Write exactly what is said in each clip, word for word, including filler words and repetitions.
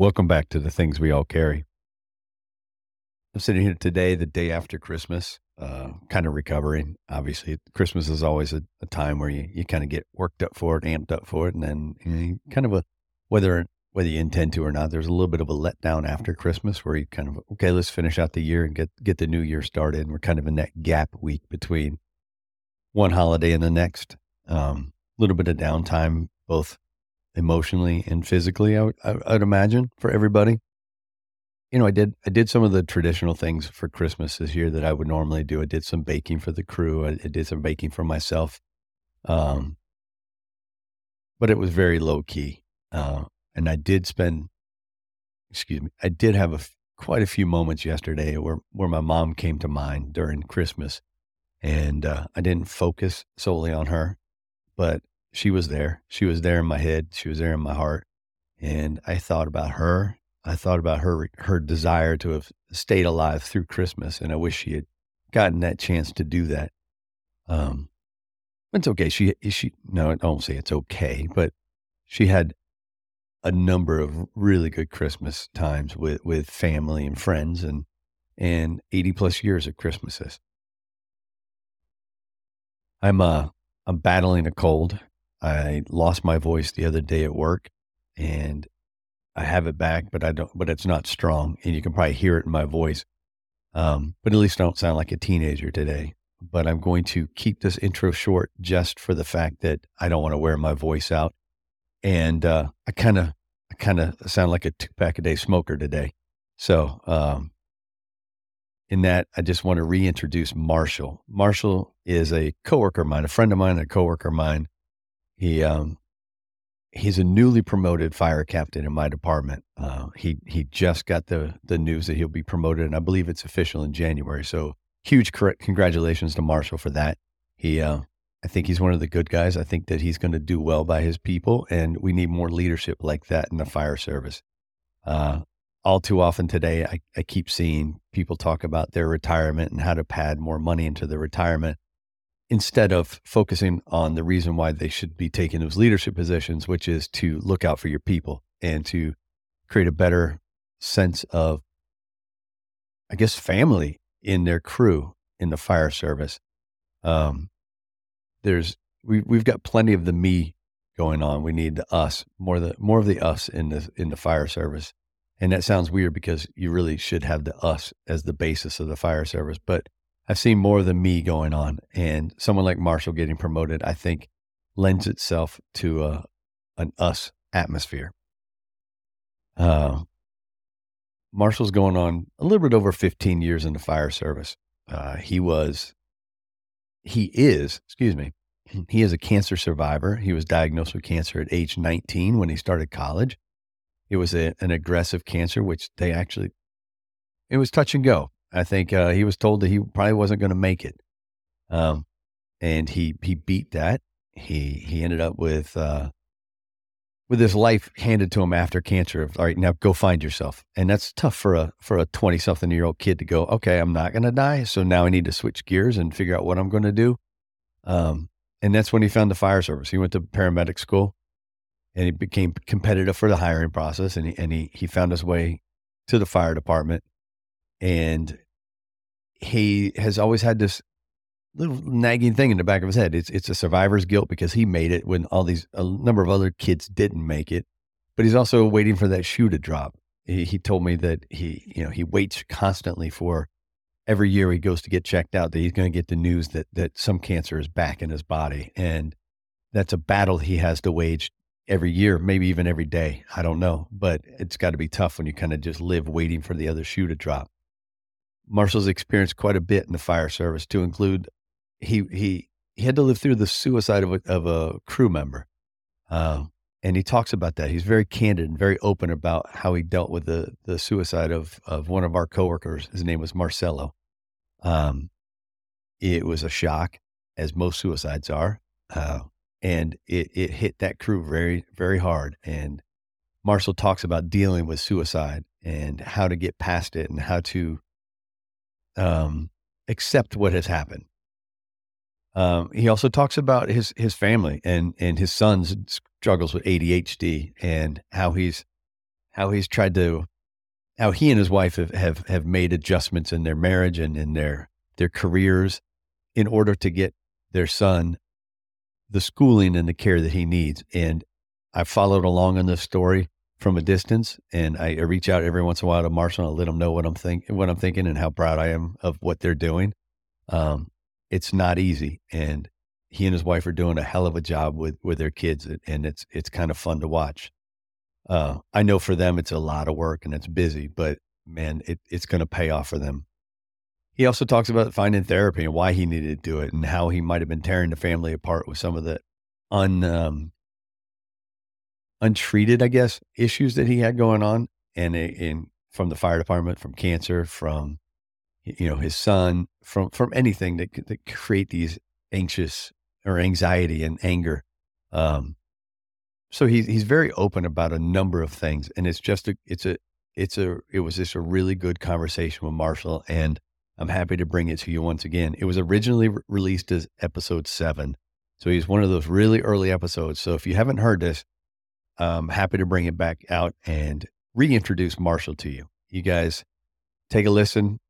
Welcome back to The Things We All Carry. I'm sitting here today, the day after Christmas, uh, kind of recovering. Obviously, Christmas is always a, a time where you, you kind of get worked up for it, amped up for it, and then you kind of a, whether whether you intend to or not, there's a little bit of a letdown after Christmas where you kind of, okay, let's finish out the year and get, get the new year started. And we're kind of in that gap week between one holiday and the next. Um, little bit of downtime, both emotionally and physically, I would, I would imagine, for everybody. You know, I did, I did some of the traditional things for Christmas this year that I would normally do. I did some baking for the crew. I, I did some baking for myself. Um, but it was very low key. Uh, and I did spend, excuse me, I did have a, quite a few moments yesterday where, where my mom came to mind during Christmas, and, uh, I didn't focus solely on her, but she was there. She was there in my head. She was there in my heart. And I thought about her. I thought about her, her desire to have stayed alive through Christmas. And I wish she had gotten that chance to do that. Um, it's okay. She, she, no, I don't say it's okay, but she had a number of really good Christmas times with, with family and friends, and, and eighty plus years of Christmases. I'm, uh, I'm battling a cold. I lost my voice the other day at work, and I have it back, but I don't, but it's not strong, and you can probably hear it in my voice. Um, but at least I don't sound like a teenager today. But I'm going to keep this intro short just for the fact that I don't want to wear my voice out. And, uh, I kind of, I kind of sound like a two pack a day smoker today. So, um, in that, I just want to reintroduce Marshall. Marshall is a coworker of mine, a friend of mine, a coworker of mine. He, um, he's a newly promoted fire captain in my department. Uh, he, he just got the, the news that he'll be promoted, and I believe it's official in January. So huge cor- congratulations to Marshall for that. He, uh, I think he's one of the good guys. I think that he's going to do well by his people, and we need more leadership like that in the fire service. Uh, all too often today, I, I keep seeing people talk about their retirement and how to pad more money into their retirement, instead of focusing on the reason why they should be taking those leadership positions, which is to look out for your people and to create a better sense of, I guess, family in their crew in the fire service. Um, there's, we, we've got plenty of the me going on. We need the us, more the, more of the us in the, in the fire service. And that sounds weird because you really should have the us as the basis of the fire service, but I've seen more than me going on, and someone like Marshall getting promoted, I think, lends itself to a, an us atmosphere. Uh, Marshall's going on a little bit over fifteen years in the fire service. Uh, he was, he is, excuse me, he is a cancer survivor. He was diagnosed with cancer at age nineteen when he started college. It was a, an aggressive cancer, which they actually, it was touch and go. I think uh, he was told that he probably wasn't going to make it. Um, and he, he beat that. He, he ended up with, uh, with his life handed to him after cancer. All right, now go find yourself. And that's tough for a, for a twenty something year old kid to go, okay, I'm not going to die. So now I need to switch gears and figure out what I'm going to do. Um, and that's when he found the fire service. He went to paramedic school, and he became competitive for the hiring process. And he, and he, he found his way to the fire department. And he has always had this little nagging thing in the back of his head. It's it's a survivor's guilt because he made it when all these, a number of other kids didn't make it, but he's also waiting for that shoe to drop. He, he told me that he, you know, he waits constantly for every year he goes to get checked out that he's going to get the news that, that some cancer is back in his body. And that's a battle he has to wage every year, maybe even every day. I don't know, but it's got to be tough when you kind of just live waiting for the other shoe to drop. Marshall's experienced quite a bit in the fire service, to include he he he had to live through the suicide of a, of a crew member, uh, and he talks about that. He's very candid and very open about how he dealt with the the suicide of of one of our coworkers. His name was Marcelo. Um, it was a shock, as most suicides are, uh, and it it hit that crew very very hard. And Marshall talks about dealing with suicide and how to get past it and how to um, accept what has happened. Um, he also talks about his, his family and, and his son's struggles with A D H D and how he's, how he's tried to, how he and his wife have, have, have made adjustments in their marriage and in their, their careers in order to get their son the schooling and the care that he needs. And I followed along in this story from a distance, and I, I reach out every once in a while to Marshall and I let him know what I'm thinking, what I'm thinking and how proud I am of what they're doing. Um, it's not easy. And he and his wife are doing a hell of a job with, with their kids. And it's, it's kind of fun to watch. Uh, I know for them, it's a lot of work and it's busy, but man, it, it's going to pay off for them. He also talks about finding therapy and why he needed to do it and how he might've been tearing the family apart with some of the un, um, untreated, I guess, issues that he had going on. And in from the fire department, from cancer, from, you know, his son, from, from anything that could create these anxious or anxiety and anger. Um, so he's, he's very open about a number of things, and it's just a, it's a, it's a, it was just a really good conversation with Marshall, and I'm happy to bring it to you once again. It was originally re- released as episode seven. So he's one of those really early episodes. So if you haven't heard this, I'm happy to bring it back out and reintroduce Marshall to you. You guys take a listen,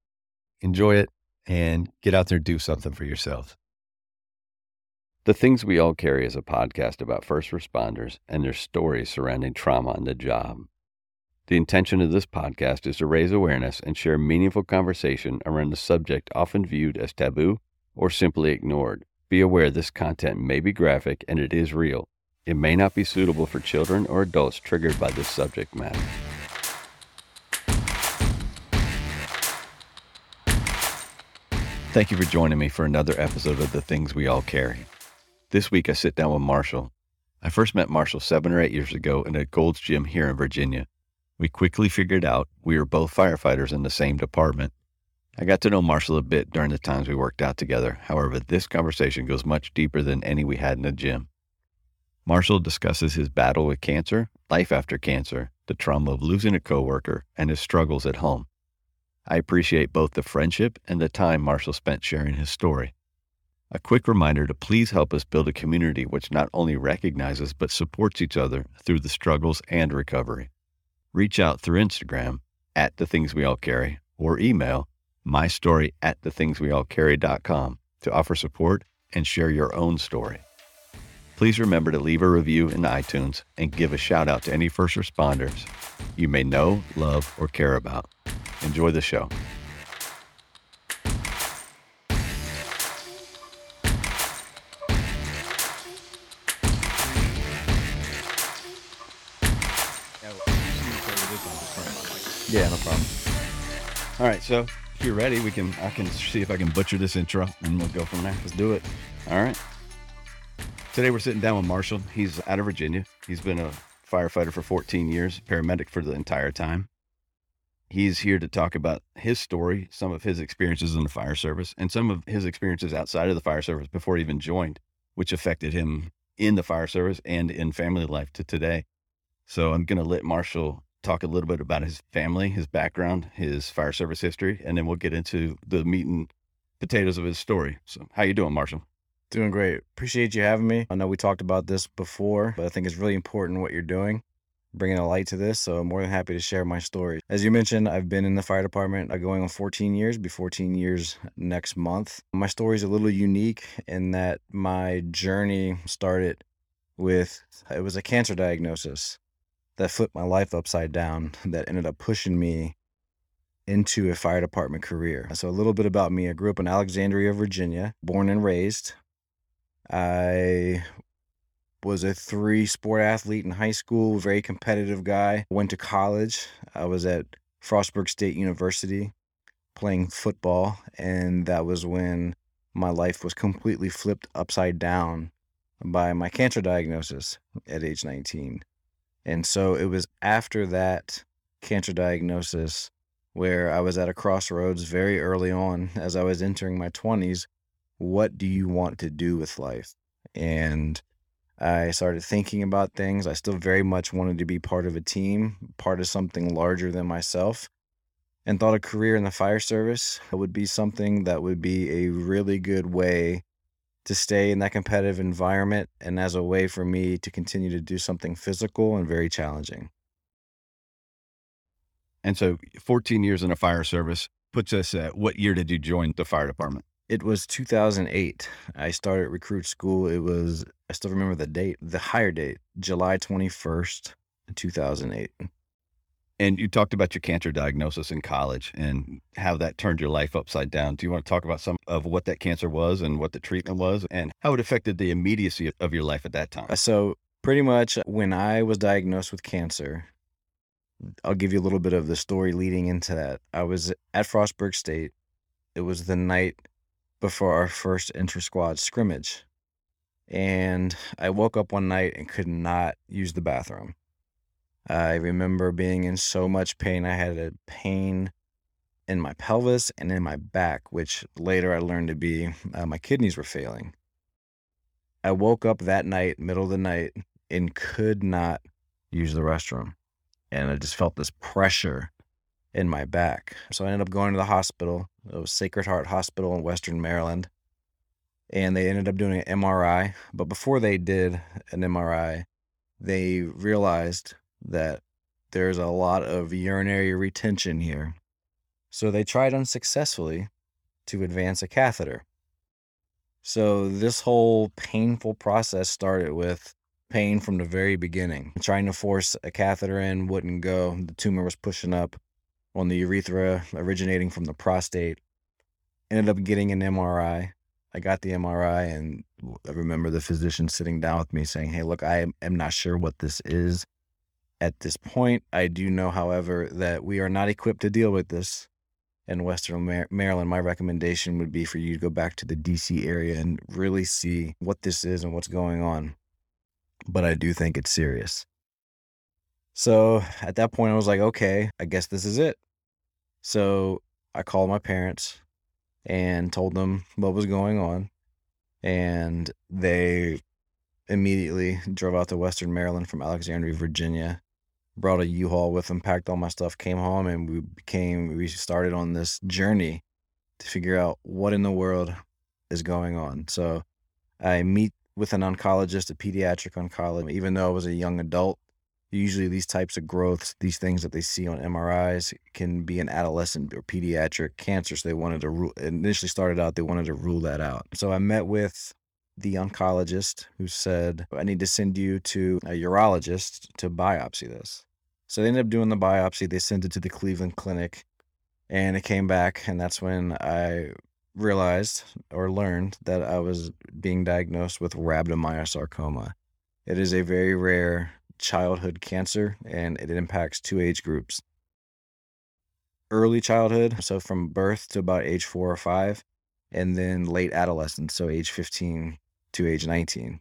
enjoy it, and get out there and do something for yourself. The Things We All Carry is a podcast about first responders and their stories surrounding trauma on the job. The intention of this podcast is to raise awareness and share meaningful conversation around a subject often viewed as taboo or simply ignored. Be aware this content may be graphic, and it is real. It may not be suitable for children or adults triggered by this subject matter. Thank you for joining me for another episode of The Things We All Carry. This week, I sit down with Marshall. I first met Marshall seven or eight years ago in a Gold's Gym here in Virginia. We quickly figured out we were both firefighters in the same department. I got to know Marshall a bit during the times we worked out together. However, this conversation goes much deeper than any we had in the gym. Marshall discusses his battle with cancer, life after cancer, the trauma of losing a coworker, and his struggles at home. I appreciate both the friendship and the time Marshall spent sharing his story. A quick reminder to please help us build a community which not only recognizes but supports each other through the struggles and recovery. Reach out through Instagram at The Things We All Carry, or email mystory at thethingsweallcarry.com to offer support and share your own story. Please remember to leave a review in iTunes and give a shout out to any first responders you may know, love, or care about. Enjoy the show. Yeah, no problem. All right, so if you're ready, we can. I can see if I can butcher this intro, and we'll go from there. Let's do it. All right. Today we're sitting down with Marshall. He's out of Virginia. He's been a firefighter for fourteen years, paramedic for the entire time. He's here to talk about his story, some of his experiences in the fire service, and some of his experiences outside of the fire service before he even joined, which affected him in the fire service and in family life to today. So I'm going to let Marshall talk a little bit about his family, his background, his fire service history, and then we'll get into the meat and potatoes of his story. So how you doing, Marshall? Doing great. Appreciate you having me. I know we talked about this before, but I think it's really important what you're doing, bringing a light to this. So I'm more than happy to share my story. As you mentioned, I've been in the fire department going on fourteen years, be fourteen years next month. My story is a little unique in that my journey started with, it was a cancer diagnosis that flipped my life upside down, that ended up pushing me into a fire department career. So a little bit about me. I grew up in Alexandria, Virginia, born and raised. I was a three-sport athlete in high school, very competitive guy. Went to college. I was at Frostburg State University playing football, and that was when my life was completely flipped upside down by my cancer diagnosis at age nineteen. And so it was after that cancer diagnosis where I was at a crossroads very early on as I was entering my twenties. What do you want to do with life? And I started thinking about things. I still very much wanted to be part of a team, part of something larger than myself, and thought a career in the fire service would be something that would be a really good way to stay in that competitive environment, and as a way for me to continue to do something physical and very challenging. And so fourteen years in the fire service puts us at, what year did you join the fire department? It was two thousand eight. I started recruit school. It was, I still remember the date, the hire date, July twenty-first, two thousand eight. And you talked about your cancer diagnosis in college and how that turned your life upside down. Do you want to talk about some of what that cancer was and what the treatment was and how it affected the immediacy of your life at that time? So pretty much when I was diagnosed with cancer, I'll give you a little bit of the story leading into that. I was at Frostburg State. It was the night before our first inter-squad scrimmage. And I woke up one night and could not use the bathroom. I remember being in so much pain. I had a pain in my pelvis and in my back, which later I learned to be uh, my kidneys were failing. I woke up that night, middle of the night, and could not use the restroom. And I just felt this pressure in my back. So I ended up going to the hospital. It was Sacred Heart Hospital in Western Maryland. And they ended up doing an M R I. But before they did an M R I, they realized that there's a lot of urinary retention here. So they tried unsuccessfully to advance a catheter. So this whole painful process started with pain from the very beginning. Trying to force a catheter in wouldn't go. The tumor was pushing up on the urethra, originating from the prostate. Ended up getting an M R I. I got the M R I, and I remember the physician sitting down with me saying, hey, look, I am not sure what this is at this point. I do know, however, that we are not equipped to deal with this in Western Mar- Maryland. My recommendation would be for you to go back to the D C area and really see what this is and what's going on. But I do think it's serious. So at that point, I was like, okay, I guess this is it. So I called my parents and told them what was going on. And they immediately drove out to Western Maryland from Alexandria, Virginia, brought a U-Haul with them, packed all my stuff, came home, and we became, we started on this journey to figure out what in the world is going on. So I meet with an oncologist, a pediatric oncologist. Even though I was a young adult, usually these types of growths, these things that they see on M R Is can be an adolescent or pediatric cancer. So they wanted to rule, initially started out, they wanted to rule that out. So I met with the oncologist who said, I need to send you to a urologist to biopsy this. So they ended up doing the biopsy. They sent it to the Cleveland Clinic and it came back. And that's when I realized or learned that I was being diagnosed with rhabdomyosarcoma. It is a very rare childhood cancer and it impacts two age groups. Early childhood, so from birth to about age four or five, and then late adolescence, so age fifteen to age nineteen.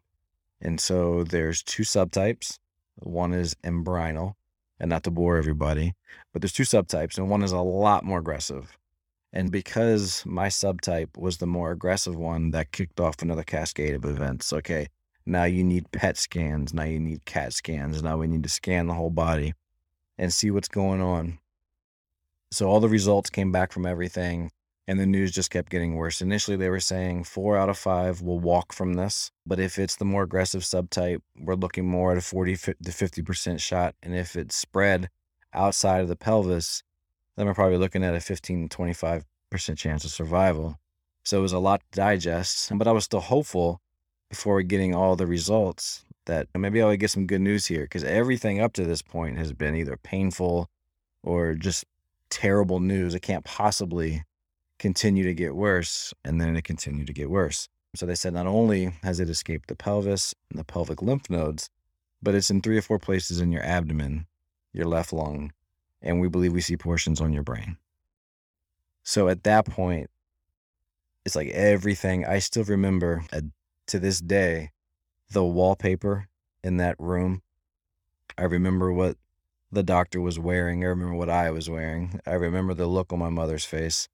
And so there's two subtypes. One is embryonal, and not to bore everybody, but there's two subtypes, and one is a lot more aggressive. And because my subtype was the more aggressive one, that kicked off another cascade of events. Okay, now you need P E T scans, now you need C A T scans, now we need to scan the whole body and see what's going on. So all the results came back from everything, and the news just kept getting worse. Initially, they were saying four out of five will walk from this, but if it's the more aggressive subtype, we're looking more at a forty to fifty percent shot, and if it's spread outside of the pelvis, then we're probably looking at a fifteen to twenty-five percent chance of survival. So it was a lot to digest, but I was still hopeful before getting all the results that maybe I would get some good news here, because everything up to this point has been either painful or just terrible news. It can't possibly continue to get worse, and then it continued to get worse. So they said not only has it escaped the pelvis and the pelvic lymph nodes, but it's in three or four places in your abdomen, your left lung, and we believe we see portions on your brain. So at that point, it's like everything. I still remember uh, to this day, the wallpaper in that room. I remember what the doctor was wearing. I remember what I was wearing. I remember the look on my mother's face.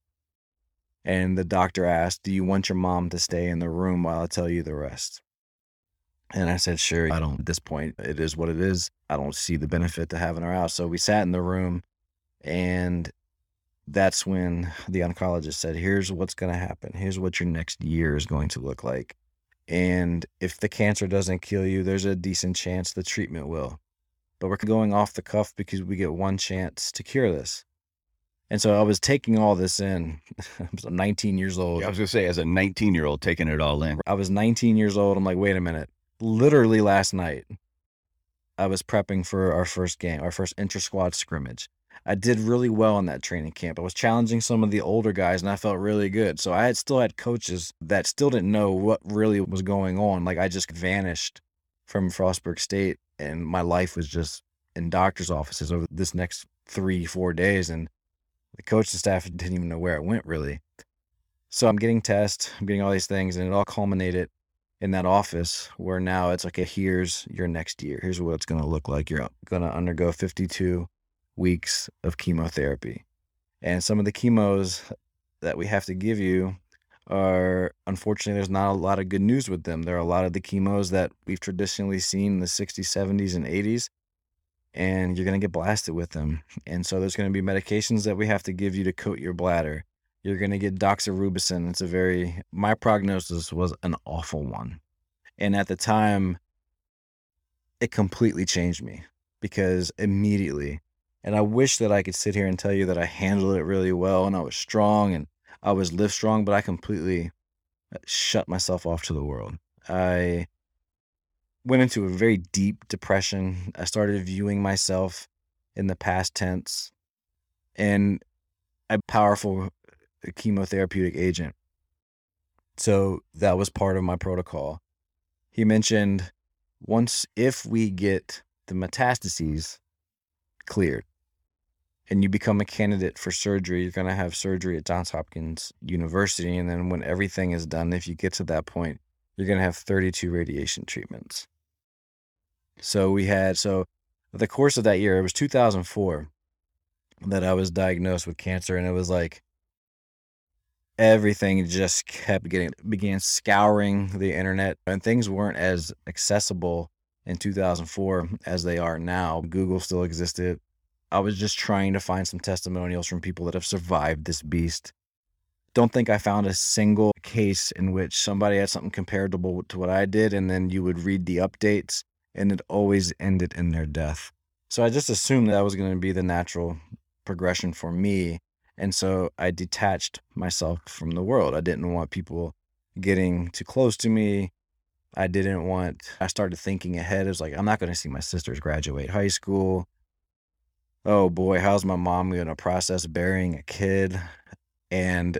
And the doctor asked, do you want your mom to stay in the room while I tell you the rest? And I said, sure, I don't, at this point, it is what it is. I don't see the benefit to having her out. So we sat in the room, and that's when the oncologist said, here's what's going to happen. Here's what your next year is going to look like. And if the cancer doesn't kill you, there's a decent chance the treatment will. but we're going off the cuff because we get one chance to cure this. And so I was taking all this in. I was nineteen years old. Yeah, I was going to say, as a nineteen-year-old, taking it all in. I was nineteen years old. I'm like, wait a minute. Literally last night, I was prepping for our first game, our first inter-squad scrimmage. I did really well in that training camp. I was challenging some of the older guys, and I felt really good. So I had still had coaches that still didn't know what really was going on. Like, I just vanished from Frostburg State, and my life was just in doctor's offices over this next three, four days. And the coach and staff didn't even know where it went, really. So I'm getting tests, I'm getting all these things, and it all culminated in that office where now it's like, okay, here's your next year. Here's what it's going to look like. You're going to undergo fifty-two weeks of chemotherapy. And some of the chemos that we have to give you are, unfortunately, there's not a lot of good news with them. There are a lot of the chemos that we've traditionally seen in the sixties, seventies, and eighties. And you're going to get blasted with them. And so there's going to be medications that we have to give you to coat your bladder. You're going to get doxorubicin. It's a very, my prognosis was an awful one. And at the time, it completely changed me because immediately, and I wish that I could sit here and tell you that I handled it really well and I was strong and I was live strong, but I completely shut myself off to the world. I went into a very deep depression. I started viewing myself in the past tense, and a powerful chemotherapeutic agent. So that was part of my protocol. He mentioned once, if we get the metastases cleared and you become a candidate for surgery, you're going to have surgery at Johns Hopkins University. And then when everything is done, if you get to that point, you're going to have thirty-two radiation treatments. So we had, so the course of that year, it was two thousand four that I was diagnosed with cancer. And it was like, everything just kept getting, began scouring the internet, and things weren't as accessible in two thousand four as they are now. Google still existed. I was just trying to find some testimonials from people that have survived this beast. Don't think I found a single case in which somebody had something comparable to what I did, and then you would read the updates, and it always ended in their death. So I just assumed that was going to be the natural progression for me, and so I detached myself from the world. I didn't want people getting too close to me. I didn't want, I started thinking ahead. It was like, I'm not going to see my sisters graduate high school. Oh boy, how's my mom going to process burying a kid? And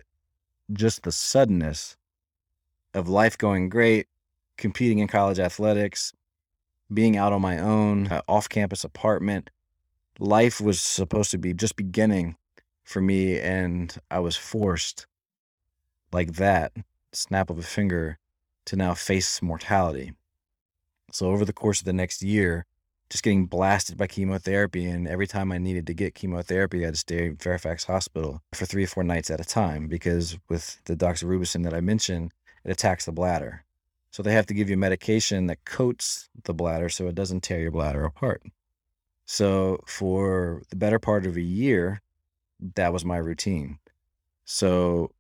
just the suddenness of life going great, competing in college athletics, being out on my own, uh, off-campus apartment. Life was supposed to be just beginning for me, and I was forced like that, snap of a finger, to now face mortality. So over the course of the next year, just getting blasted by chemotherapy. And every time I needed to get chemotherapy, I had to stay at Fairfax Hospital for three or four nights at a time because with the doxorubicin that I mentioned, it attacks the bladder. So they have to give you medication that coats the bladder so it doesn't tear your bladder apart. So for the better part of a year, that was my routine. So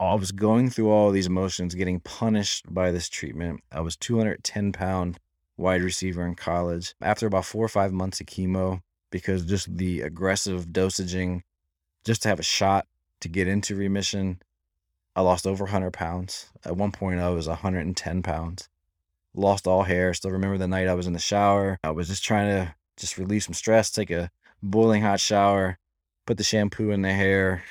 I was going through all these emotions, getting punished by this treatment. I was two hundred ten pound wide receiver in college. After about four or five months of chemo, because just the aggressive dosaging, just to have a shot to get into remission, I lost over one hundred pounds. At one point, I was one hundred ten pounds. Lost all hair. Still remember the night I was in the shower. I was just trying to just relieve some stress, take a boiling hot shower, put the shampoo in the hair,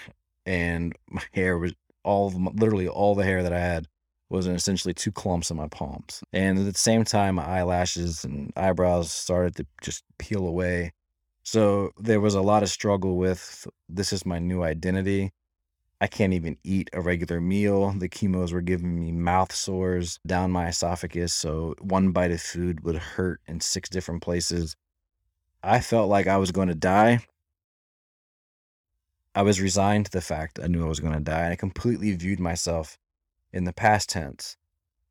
and my hair was all, literally all the hair that I had was essentially two clumps in my palms. And at the same time, my eyelashes and eyebrows started to just peel away. So there was a lot of struggle with, this is my new identity. I can't even eat a regular meal. The chemos were giving me mouth sores down my esophagus. So one bite of food would hurt in six different places. I felt like I was going to die. I was resigned to the fact I knew I was going to die. And I completely viewed myself in the past tense.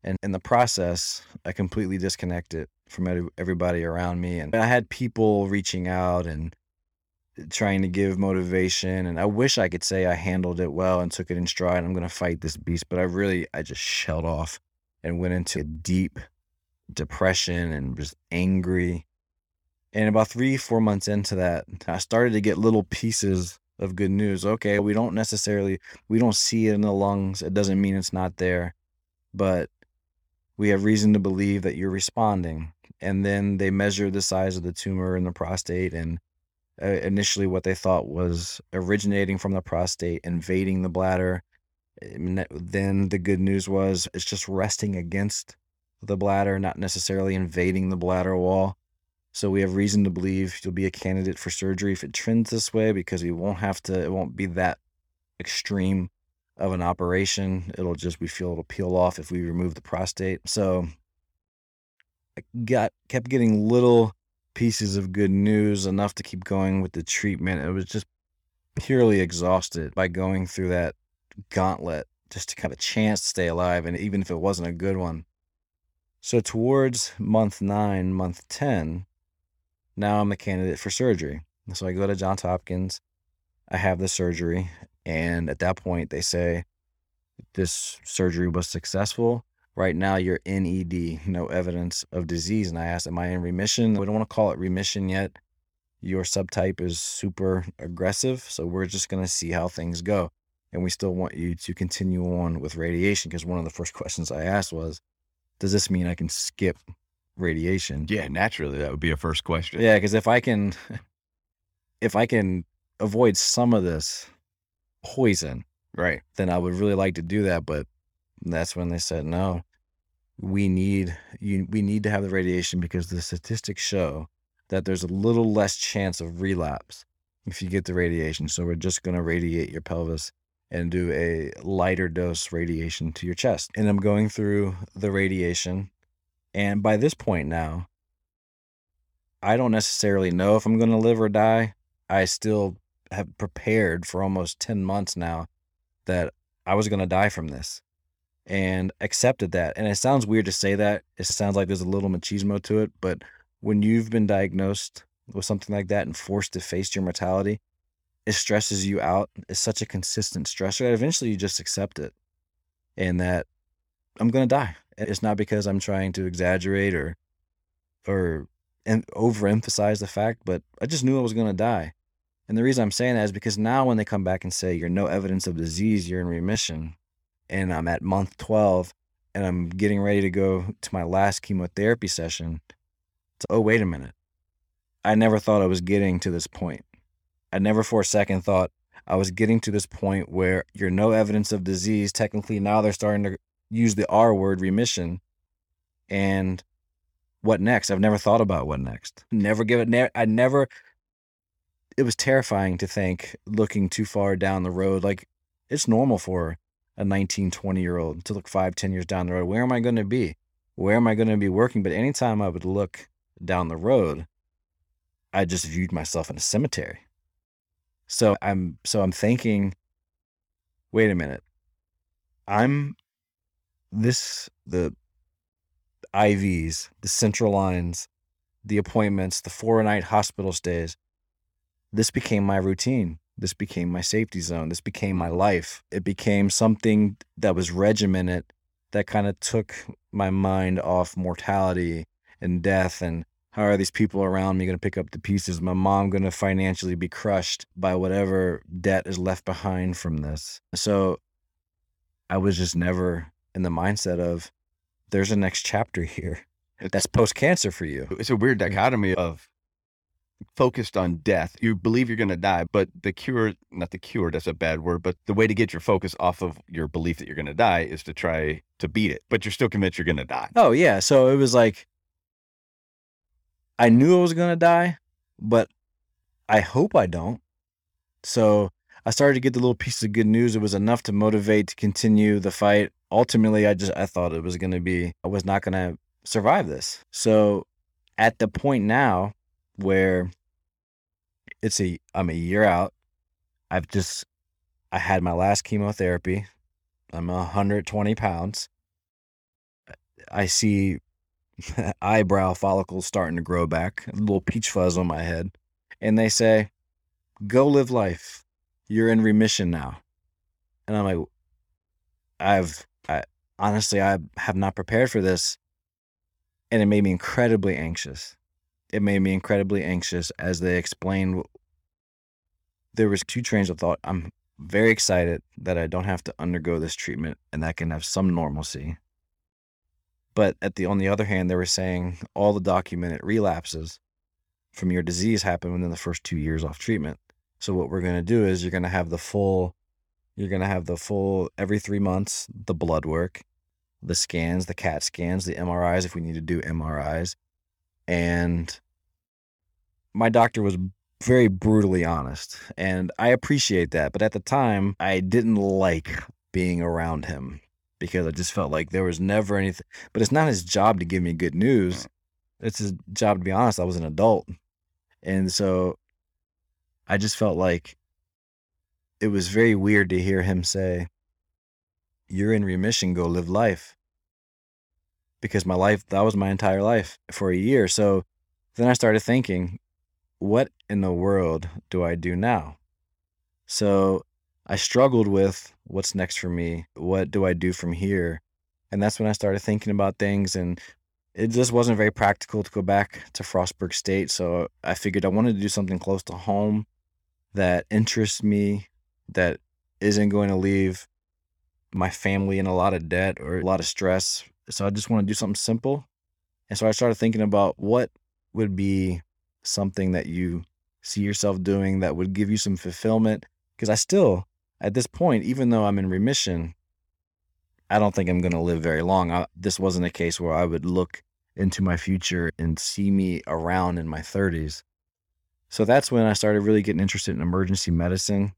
And in the process, I completely disconnected from everybody around me. And I had people reaching out and trying to give motivation. And I wish I could say I handled it well and took it in stride. I'm going to fight this beast. But I really, I just shelled off and went into a deep depression and was angry. And about three, four months into that, I started to get little pieces of good news. Okay, we don't necessarily, we don't see it in the lungs. It doesn't mean it's not there, but we have reason to believe that you're responding. And then they measured the size of the tumor in the prostate, and uh, initially what they thought was originating from the prostate, invading the bladder. Then the good news was it's just resting against the bladder, not necessarily invading the bladder wall. So we have reason to believe you'll be a candidate for surgery if it trends this way, because we won't have to, it won't be that extreme of an operation. It'll just, we feel it'll peel off if we remove the prostate. So I got, kept getting little pieces of good news, enough to keep going with the treatment. It was just purely exhausted by going through that gauntlet just to have a chance to stay alive, and even if it wasn't a good one. So towards month nine, month ten, now I'm a candidate for surgery. So I go to Johns Hopkins, I have the surgery, and at that point they say, this surgery was successful. Right now you're in E D, no evidence of disease. And I asked, am I in remission? We don't want to call it remission yet. Your subtype is super aggressive, so we're just going to see how things go. And we still want you to continue on with radiation, because one of the first questions I asked was, does this mean I can skip radiation? Yeah, naturally, that would be a first question. Yeah, because if I can, if I can avoid some of this poison, right, then I would really like to do that. But that's when they said, no, we need you. We need to have the radiation, because the statistics show that there's a little less chance of relapse if you get the radiation. So we're just going to radiate your pelvis and do a lighter dose radiation to your chest. And I'm going through the radiation. And by this point now, I don't necessarily know if I'm going to live or die. I still have prepared for almost ten months now that I was going to die from this, and accepted that. And it sounds weird to say that. It sounds like there's a little machismo to it. But when you've been diagnosed with something like that and forced to face your mortality, it stresses you out. It's such a consistent stressor that eventually you just accept it, and that I'm going to die. It's not because I'm trying to exaggerate or or and overemphasize the fact, but I just knew I was going to die. And the reason I'm saying that is because now when they come back and say, you're no evidence of disease, you're in remission, and I'm at month twelve, and I'm getting ready to go to my last chemotherapy session, it's, oh, wait a minute. I never thought I was getting to this point. I never for a second thought I was getting to this point where you're no evidence of disease. Technically, now they're starting to use the R word, remission. And what next? I've never thought about what next. Never give it. Ne- I never. It was terrifying to think, looking too far down the road. Like, it's normal for a nineteen, twenty year old to look five, ten years down the road. Where am I going to be? Where am I going to be working? But anytime I would look down the road, I just viewed myself in a cemetery. So I'm so I'm thinking, wait a minute, I'm this, the I Vs, the central lines, the appointments, the four-night hospital stays, this became my routine. This became my safety zone. This became my life. It became something that was regimented, that kind of took my mind off mortality and death and how are these people around me going to pick up the pieces? My mom going to financially be crushed by whatever debt is left behind from this? So I was just never in the mindset of there's a next chapter here. That's post-cancer for you. It's a weird dichotomy of focused on death. You believe you're going to die, but the cure, not the cure, that's a bad word, but the way to get your focus off of your belief that you're going to die is to try to beat it, but you're still convinced you're going to die. Oh, yeah. So it was like, I knew I was going to die, but I hope I don't. So I started to get the little pieces of good news. It was enough to motivate to continue the fight. Ultimately, I just, I thought it was going to be, I was not going to survive this. So at the point now where it's a, I'm a year out, I've just, I had my last chemotherapy. I'm one hundred twenty pounds. I see eyebrow follicles starting to grow back, a little peach fuzz on my head. And they say, go live life. You're in remission now. And I'm like, I've, I, honestly, I have not prepared for this. And it made me incredibly anxious. It made me incredibly anxious as they explained. There was two trains of thought. I'm very excited that I don't have to undergo this treatment and that can have some normalcy. But at the on the other hand, they were saying all the documented relapses from your disease happen within the first two years off treatment. So what we're going to do is you're going to have the full, you're going to have the full every three months, the blood work, the scans, the CAT scans, the M R Is, if we need to do M R Is. And my doctor was very brutally honest, and I appreciate that. But at the time, I didn't like being around him because I just felt like there was never anything. But it's not his job to give me good news. It's his job to be honest. I was an adult. And so I just felt like it was very weird to hear him say, "You're in remission, go live life." Because my life, that was my entire life for a year. So then I started thinking, what in the world do I do now? So I struggled with what's next for me. What do I do from here? And that's when I started thinking about things, and it just wasn't very practical to go back to Frostburg State. So I figured I wanted to do something close to home that interests me, that isn't going to leave my family in a lot of debt or a lot of stress. So I just want to do something simple. And so I started thinking about what would be something that you see yourself doing that would give you some fulfillment. Because I still, at this point, even though I'm in remission, I don't think I'm going to live very long. I, this wasn't a case where I would look into my future and see me around in my thirties. So that's when I started really getting interested in emergency medicine,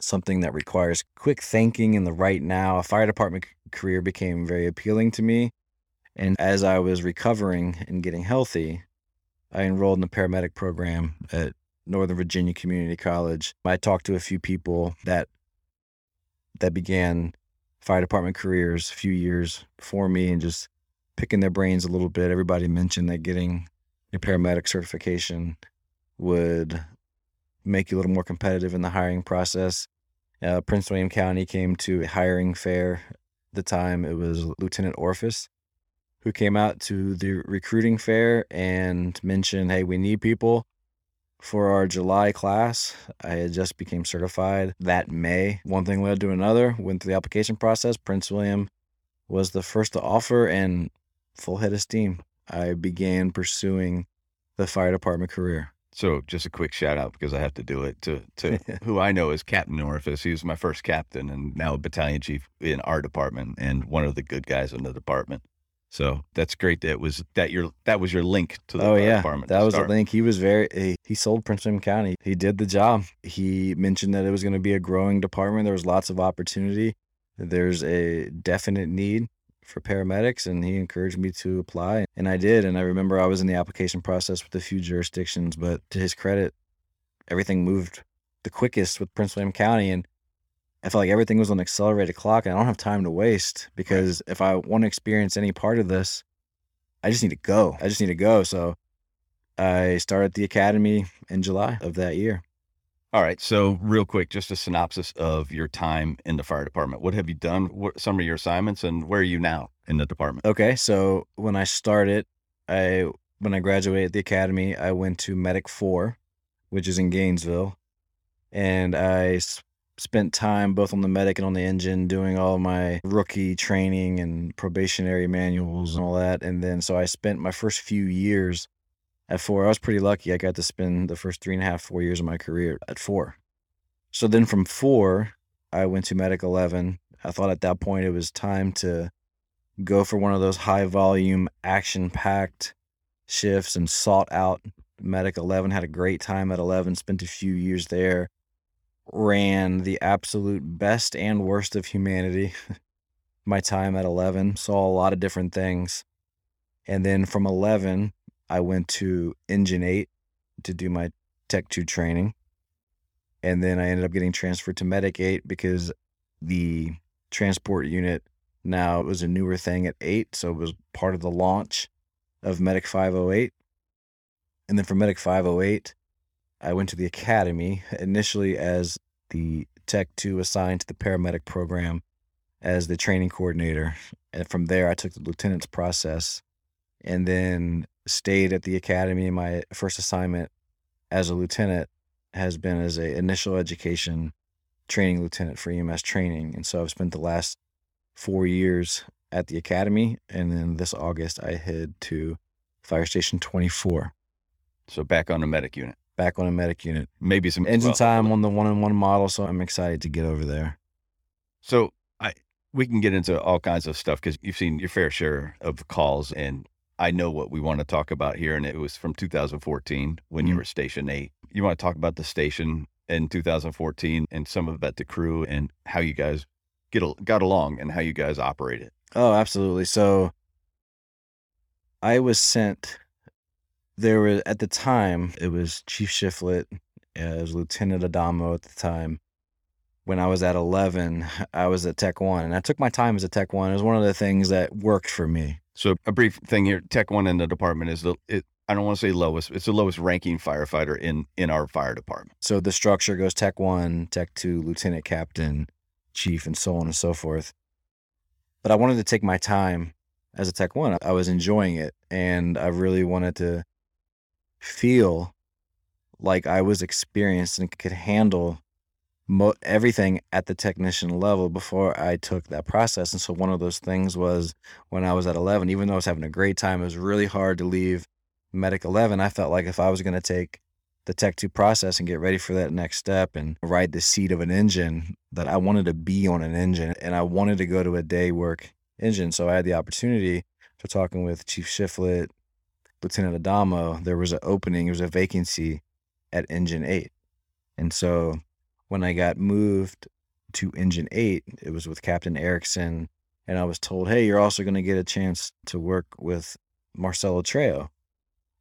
something that requires quick thinking in the right now. A fire department c- career became very appealing to me. And as I was recovering and getting healthy, I enrolled in the paramedic program at Northern Virginia Community College. I talked to a few people that that began fire department careers a few years before me, and just picking their brains a little bit. Everybody mentioned that getting a paramedic certification would make you a little more competitive in the hiring process. Uh, Prince William County came to a hiring fair. At the time, it was Lieutenant Orphis who came out to the recruiting fair and mentioned, "Hey, we need people for our July class." I had just became certified that May. One thing led to another, went through the application process. Prince William was the first to offer, and full head of steam, I began pursuing the fire department career. So just a quick shout out, because I have to do it, to, to who I know as Captain Orphis. He was my first captain and now a battalion chief in our department and one of the good guys in the department. So that's great. That was that your that was your link to the oh, yeah. department. That was the link. He was very he, he sold Prince William County. He did the job. He mentioned that it was going to be a growing department. There was lots of opportunity. There's a definite need for paramedics, and he encouraged me to apply, and I did. And I remember I was in the application process with a few jurisdictions, but to his credit, everything moved the quickest with Prince William County, and I felt like everything was on an accelerated clock, and I don't have time to waste, because right. if I want to experience any part of this, I just need to go. I just need to go. So I started the academy in July of that year. All right. So real quick, just a synopsis of your time in the fire department. What have you done? What, some of your assignments, and where are you now in the department? Okay. So when I started, I when I graduated the academy, I went to Medic four, which is in Gainesville, and I spent time both on the medic and on the engine doing all my rookie training and probationary manuals and all that. And then so I spent my first few years at four. I was pretty lucky. I got to spend the first three and a half, four years of my career at four. So then from four, I went to Medic eleven. I thought at that point it was time to go for one of those high volume, action-packed shifts, and sought out Medic eleven. Had a great time at eleven, spent a few years there. Ran the absolute best and worst of humanity. My time at eleven, saw a lot of different things. And then from eleven, I went to Engine eight to do my Tech two training. And then I ended up getting transferred to Medic eight because the transport unit now was a newer thing at eight. So it was part of the launch of Medic five oh eight. And then from Medic five oh eight, I went to the academy initially as the Tech two assigned to the paramedic program as the training coordinator. And from there, I took the lieutenant's process and then stayed at the academy. My first assignment as a lieutenant has been as a initial education training lieutenant for E M S training. And so I've spent the last four years at the academy. And then this August, I head to Fire Station twenty-four. So back on the medic unit. Back on a medic unit. Maybe some engine time on the one-on-one model, so I'm excited to get over there. So I we can get into all kinds of stuff because you've seen your fair share of calls, and I know what we want to talk about here, and it was from two thousand fourteen when mm-hmm. you were Station eight. You want to talk about the station in two thousand fourteen and some about the crew and how you guys get got along and how you guys operated. Oh, absolutely. So I was sent... There was, at the time, it was Chief Shiflett, it was Lieutenant Adamo at the time. When I was at eleven, I was at Tech One, and I took my time as a Tech One. It was one of the things that worked for me. So a brief thing here, Tech One in the department is, the it, I don't want to say lowest, it's the lowest ranking firefighter in, in our fire department. So the structure goes Tech One, Tech Two, Lieutenant, Captain, Chief, and so on and so forth. But I wanted to take my time as a Tech One. I was enjoying it, and I really wanted to feel like I was experienced and could handle mo- everything at the technician level before I took that process. And so one of those things was when I was at eleven, even though I was having a great time, it was really hard to leave Medic eleven. I felt like if I was going to take the Tech two process and get ready for that next step and ride the seat of an engine, that I wanted to be on an engine, and I wanted to go to a day work engine. So I had the opportunity for talking with Chief Shiflett, Lieutenant Adamo. There was an opening, there was a vacancy at Engine eight. And so when I got moved to Engine eight, it was with Captain Erickson, and I was told, hey, you're also going to get a chance to work with Marcelo Trejo.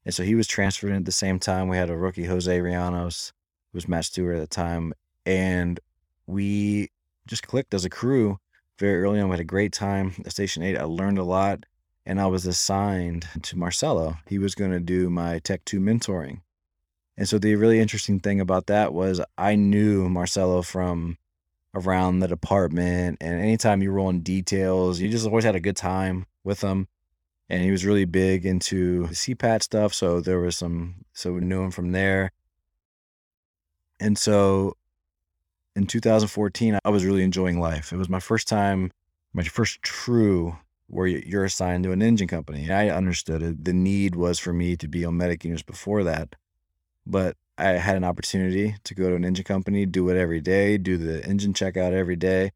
And so he was transferred in at the same time. We had a rookie, Jose Rianos, who was Matt Stewart at the time, and we just clicked as a crew very early on. We had a great time at Station eight. I learned a lot. And I was assigned to Marcelo. He was going to do my Tech two mentoring. And so the really interesting thing about that was I knew Marcelo from around the department. And anytime you roll in details, you just always had a good time with him. And he was really big into C PAT stuff. So there was some, so we knew him from there. And so in two thousand fourteen, I was really enjoying life. It was my first time, my first true where you're assigned to an engine company. I understood it. The need was for me to be on medic units before that, but I had an opportunity to go to an engine company, do it every day, do the engine checkout every day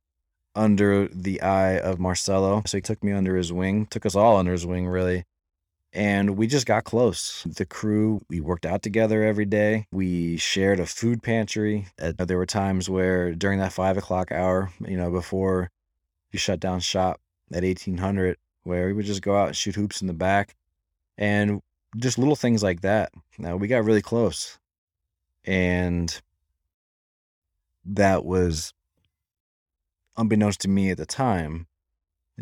under the eye of Marcelo. So he took me under his wing, took us all under his wing, really. And we just got close. The crew, we worked out together every day. We shared a food pantry. There were times where during that five o'clock hour, you know, before you shut down shop, at eighteen hundred, where we would just go out and shoot hoops in the back and just little things like that. Now, we got really close, and that was unbeknownst to me at the time.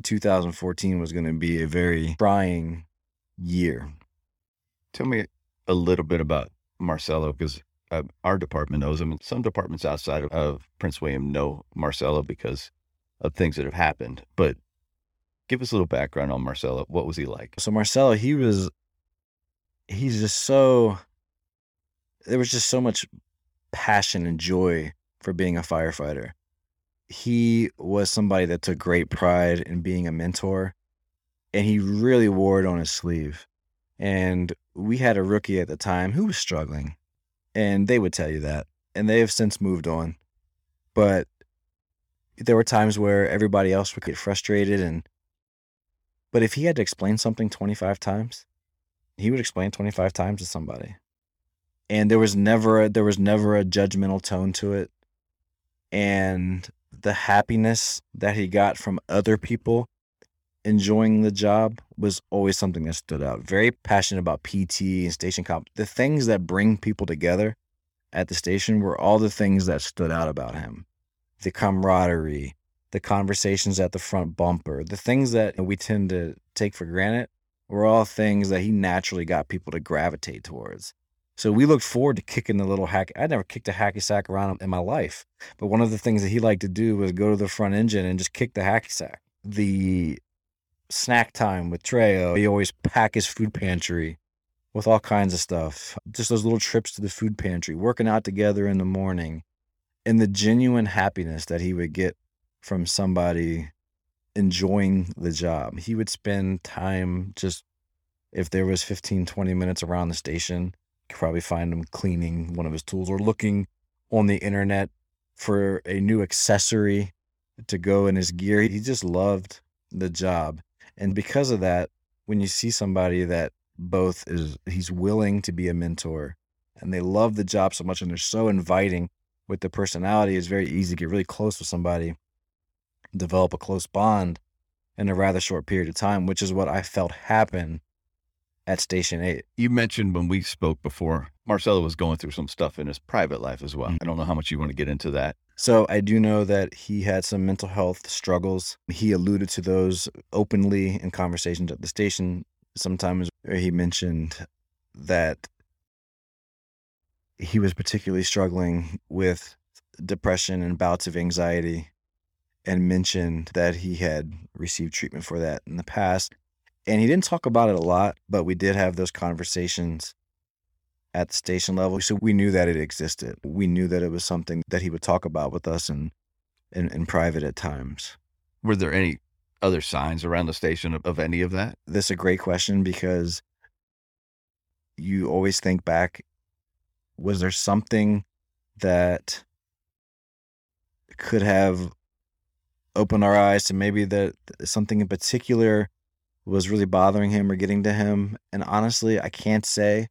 two thousand fourteen was going to be a very trying year. Tell me a little bit about Marcelo, because uh, our department knows him, and some departments outside of, of Prince William know Marcelo because of things that have happened. But give us a little background on Marcelo. What was he like? So Marcelo, he was, he's just so, there was just so much passion and joy for being a firefighter. He was somebody that took great pride in being a mentor, and he really wore it on his sleeve. And we had a rookie at the time who was struggling, and they would tell you that, and they have since moved on. But there were times where everybody else would get frustrated, and but if he had to explain something twenty-five times, he would explain twenty-five times to somebody. And there was never a, there was never a judgmental tone to it. And the happiness that he got from other people enjoying the job was always something that stood out. Very passionate about P T and station comp. The things that bring people together at the station were all the things that stood out about him. The camaraderie, the conversations at the front bumper, the things that we tend to take for granted were all things that he naturally got people to gravitate towards. So we looked forward to kicking the little hack. I never kicked a hacky sack around in my life, but one of the things that he liked to do was go to the front engine and just kick the hacky sack. The snack time with Trejo. He always packed his food pantry with all kinds of stuff. Just those little trips to the food pantry, working out together in the morning, and the genuine happiness that he would get from somebody enjoying the job. He would spend time just, if there was fifteen, twenty minutes around the station, you could probably find him cleaning one of his tools or looking on the internet for a new accessory to go in his gear. He just loved the job. And because of that, when you see somebody that both is, he's willing to be a mentor and they love the job so much and they're so inviting with the personality, it's very easy to get really close with somebody, develop a close bond in a rather short period of time, which is what I felt happened at Station eight. You mentioned when we spoke before, Marcelo was going through some stuff in his private life as well. Mm-hmm. I don't know how much you want to get into that. So I do know that he had some mental health struggles. He alluded to those openly in conversations at the station. Sometimes he mentioned that he was particularly struggling with depression and bouts of anxiety, and mentioned that he had received treatment for that in the past. And he didn't talk about it a lot, but we did have those conversations at the station level. So we knew that it existed. We knew that it was something that he would talk about with us in, in, in private at times. Were there any other signs around the station of, of any of that? That's a great question, because you always think back, was there something that could have opened our eyes to maybe that something in particular was really bothering him or getting to him? And honestly, I can't say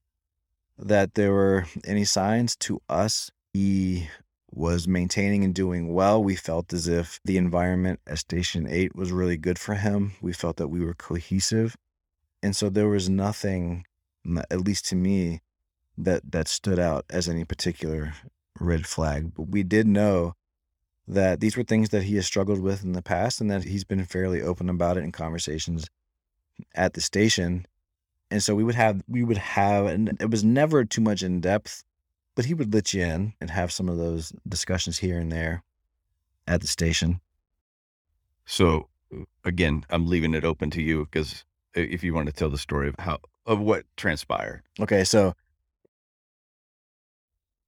that there were any signs to us. He was maintaining and doing well. We felt as if the environment at Station eight was really good for him. We felt that we were cohesive. And so there was nothing, at least to me, that, that stood out as any particular red flag. But we did know that these were things that he has struggled with in the past and that he's been fairly open about it in conversations at the station. And so we would have, we would have, and it was never too much in depth, but he would let you in and have some of those discussions here and there at the station. So again, I'm leaving it open to you, because if you want to tell the story of how, of what transpired. Okay. So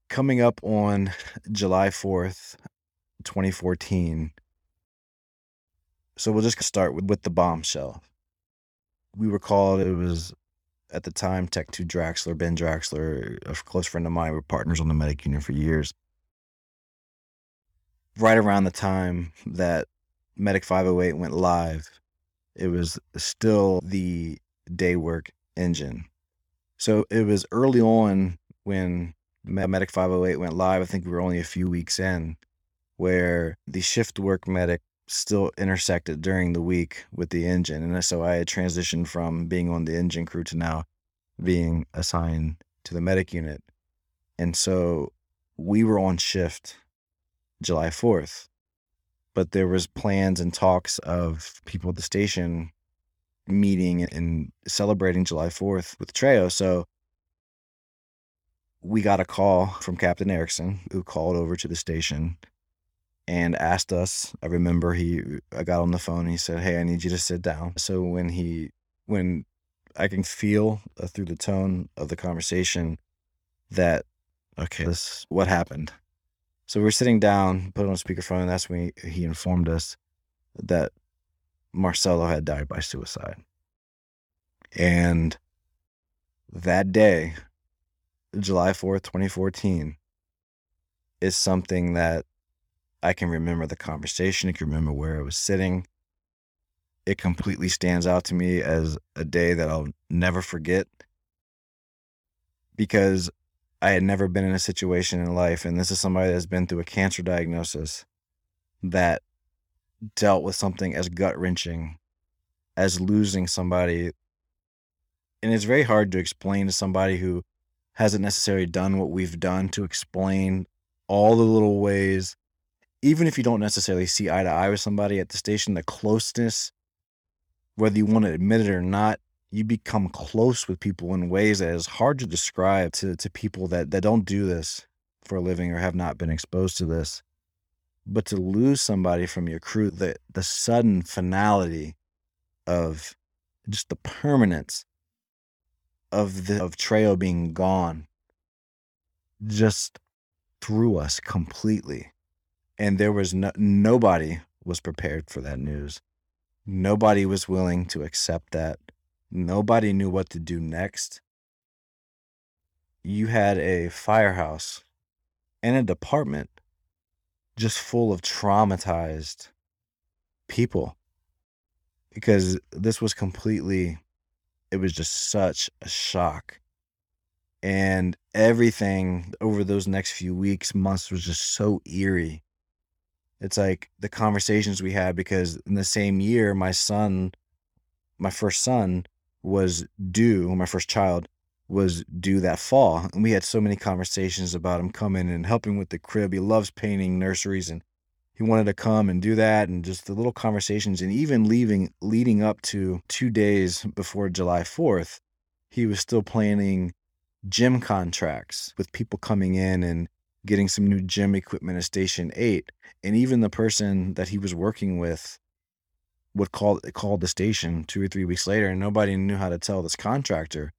coming up on July fourth, twenty fourteen. So we'll just start with, with the bombshell. We were called, it was at the time Tech two Draxler, Ben Draxler, a close friend of mine, we were partners on the medic unit for years. Right around the time that Medic five oh eight went live, it was still the day work engine. So it was early on when Medic five oh eight went live, I think we were only a few weeks in, where the shift work medic still intersected during the week with the engine. And so I had transitioned from being on the engine crew to now being assigned to the medic unit. And so we were on shift July fourth, but there was plans and talks of people at the station meeting and celebrating July fourth with Trejo. So we got a call from Captain Erickson, who called over to the station and asked us. I remember he, I got on the phone and he said, "Hey, I need you to sit down." So when he, when I can feel uh, through the tone of the conversation that, okay, this, what happened? So we were sitting down, put it on speakerphone, and that's when he, he informed us that Marcelo had died by suicide. And that day, July fourth, twenty fourteen, is something that I can remember the conversation. I can remember where I was sitting. It completely stands out to me as a day that I'll never forget, because I had never been in a situation in life, and this is somebody that's been through a cancer diagnosis that dealt with something as gut-wrenching as losing somebody. And it's very hard to explain to somebody who hasn't necessarily done what we've done, to explain all the little ways. Even if you don't necessarily see eye to eye with somebody at the station, the closeness, whether you want to admit it or not, you become close with people in ways that is hard to describe to, to people that, that don't do this for a living or have not been exposed to this. But to lose somebody from your crew, the, the sudden finality of just the permanence of the of Trejo being gone just threw us completely. And there was no, nobody was prepared for that news. Nobody was willing to accept that. Nobody knew what to do next. You had a firehouse and a department just full of traumatized people, because this was completely, it was just such a shock. And everything over those next few weeks, months was just so eerie. It's like the conversations we had, because in the same year, my son, my first son was due, my first child was due that fall. And we had so many conversations about him coming and helping with the crib. He loves painting nurseries and he wanted to come and do that, and just the little conversations. And even leaving, leading up to two days before July fourth, he was still planning gym contracts with people coming in and getting some new gym equipment at Station eight. And even the person that he was working with would call called the station two or three weeks later, and nobody knew how to tell this contractor.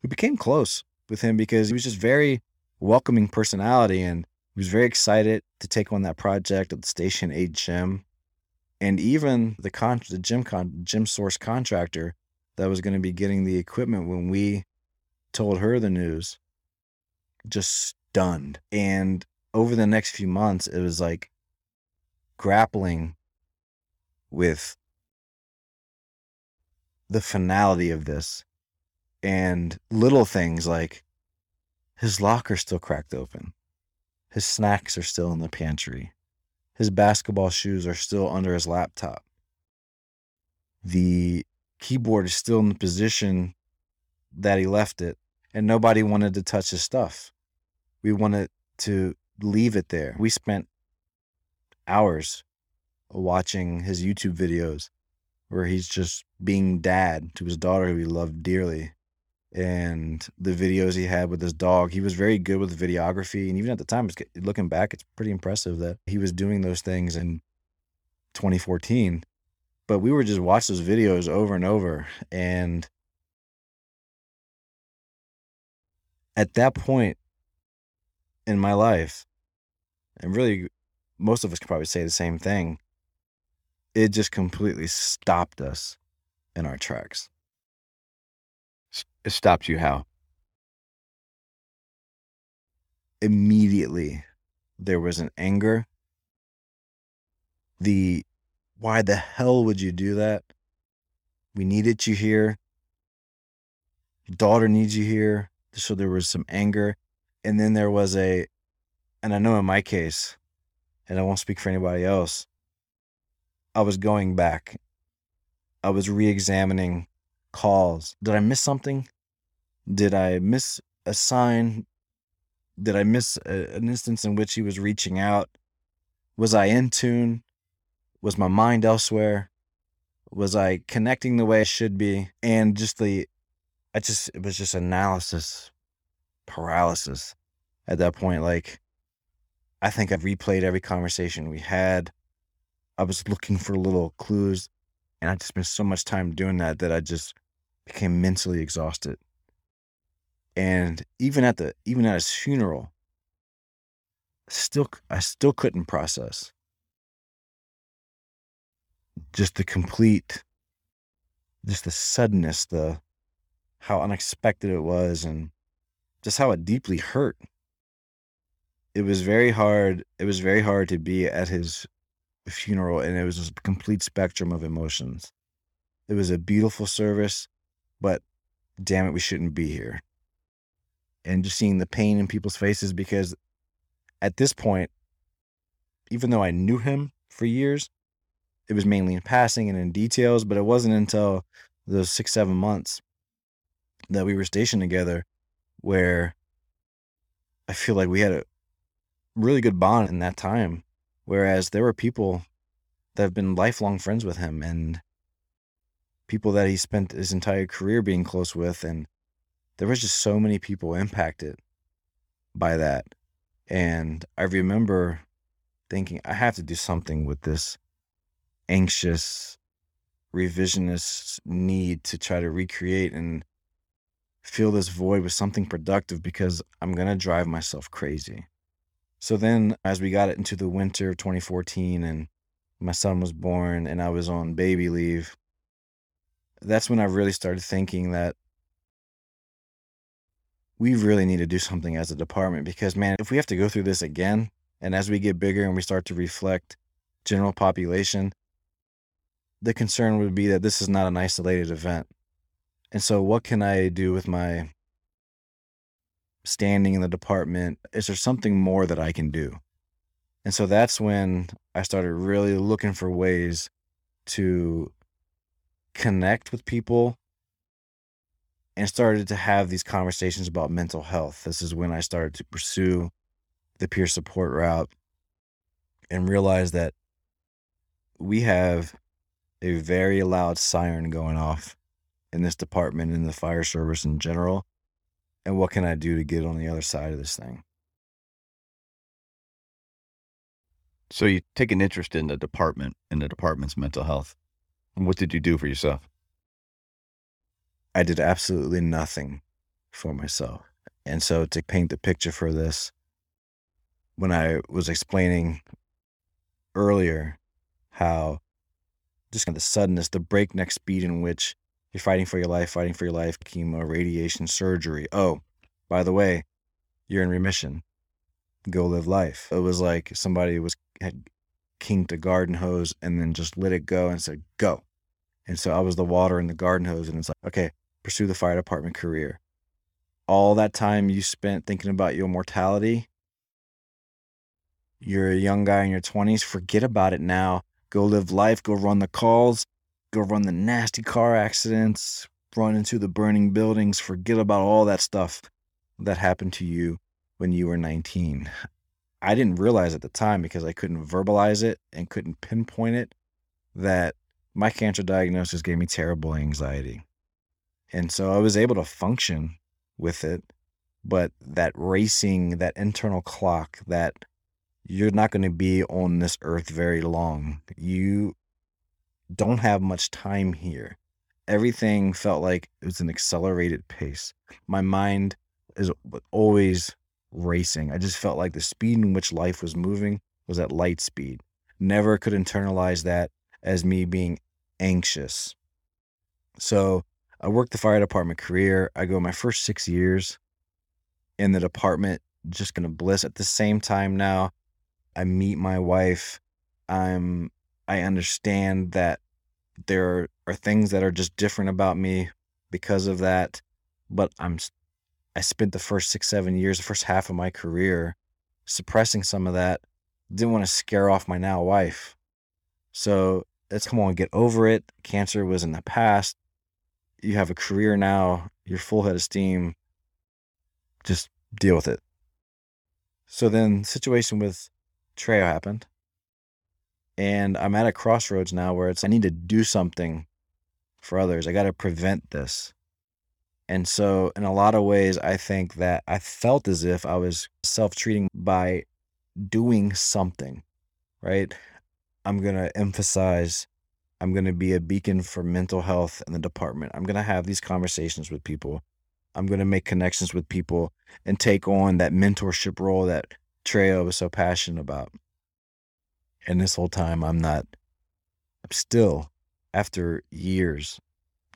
We became close with him because he was just very welcoming personality, and he was very excited to take on that project at the Station eight gym. And even the, con- the gym, con- gym source contractor that was going to be getting the equipment, when we told her the news, just stunned. And over the next few months, it was like grappling with the finality of this, and little things like his locker's still cracked open, his snacks are still in the pantry, his basketball shoes are still under his laptop, the keyboard is still in the position that he left it, and nobody wanted to touch his stuff. We wanted to leave it there. We spent hours watching his YouTube videos where he's just being dad to his daughter who he loved dearly. And the videos he had with his dog, he was very good with videography. And even at the time, looking back, it's pretty impressive that he was doing those things in twenty fourteen. But we were just watching those videos over and over. And at that point in my life, and really most of us could probably say the same thing, it just completely stopped us in our tracks. It stopped you how? Immediately, there was an anger. The, why the hell would you do that? We needed you here. Your daughter needs you here. So there was some anger. And then there was a, and I know in my case, and I won't speak for anybody else, I was going back. I was re-examining calls. Did I miss something? Did I miss a sign? Did I miss a, an instance in which he was reaching out? Was I in tune? Was my mind elsewhere? Was I connecting the way I should be? And just the, I just, it was just analysis paralysis at that point. Like, I think I've replayed every conversation we had. I was looking for little clues, and I just spent so much time doing that that I just became mentally exhausted. And even at the even at his funeral, still I still couldn't process just the complete, just the suddenness, the how unexpected it was, and just how it deeply hurt. It was very hard. It was very hard to be at his funeral, and it was a complete spectrum of emotions. It was a beautiful service, but damn it, we shouldn't be here. And just seeing the pain in people's faces, because at this point, even though I knew him for years, it was mainly in passing and in details, but it wasn't until those six, seven months that we were stationed together where I feel like we had a really good bond in that time. Whereas there were people that have been lifelong friends with him, and people that he spent his entire career being close with. And there was just so many people impacted by that. And I remember thinking, I have to do something with this anxious, revisionist need to try to recreate and fill this void with something productive, because I'm going to drive myself crazy. So then as we got into the winter of twenty fourteen and my son was born and I was on baby leave, that's when I really started thinking that we really need to do something as a department, because, man, if we have to go through this again, and as we get bigger and we start to reflect general population, the concern would be that this is not an isolated event. And so what can I do with my standing in the department? Is there something more that I can do? And so that's when I started really looking for ways to connect with people and started to have these conversations about mental health. This is when I started to pursue the peer support route and realized that we have a very loud siren going off in this department, in the fire service in general. And what can I do to get on the other side of this thing? So you take an interest in the department and the department's mental health. And what did you do for yourself? I did absolutely nothing for myself. And so to paint the picture for this, when I was explaining earlier how just kind of the suddenness, the breakneck speed in which you're fighting for your life, fighting for your life, chemo, radiation, surgery. Oh, by the way, you're in remission. Go live life. It was like somebody was had kinked a garden hose and then just let it go and said, go. And so I was the water in the garden hose, and it's like, okay, pursue the fire department career. All that time you spent thinking about your mortality, you're a young guy in your twenties, forget about it now. Go live life, go run the calls, go run the nasty car accidents, run into the burning buildings, forget about all that stuff that happened to you when you were nineteen. I didn't realize at the time, because I couldn't verbalize it and couldn't pinpoint it, that my cancer diagnosis gave me terrible anxiety. And so I was able to function with it, but that racing, that internal clock, that you're not going to be on this earth very long. You don't have much time here. Everything felt like it was an accelerated pace. My mind is always racing. I just felt like the speed in which life was moving was at light speed. Never could internalize that as me being anxious. So I worked the fire department career. I go my first six years in the department, just gonna bliss. At the same time now, I meet my wife. I'm, I understand that there are things that are just different about me because of that. But I'm, I spent the first six, seven years, the first half of my career suppressing some of that. Didn't want to scare off my now wife. So let's come on, get over it. Cancer was in the past. You have a career now. You're full head of steam. Just deal with it. So then the situation with Trejo happened. And I'm at a crossroads now where it's, I need to do something for others. I got to prevent this. And so in a lot of ways, I think that I felt as if I was self-treating by doing something, right? I'm going to emphasize, I'm going to be a beacon for mental health in the department. I'm going to have these conversations with people. I'm going to make connections with people and take on that mentorship role that Trejo was so passionate about. And this whole time, I'm not, I'm still, after years,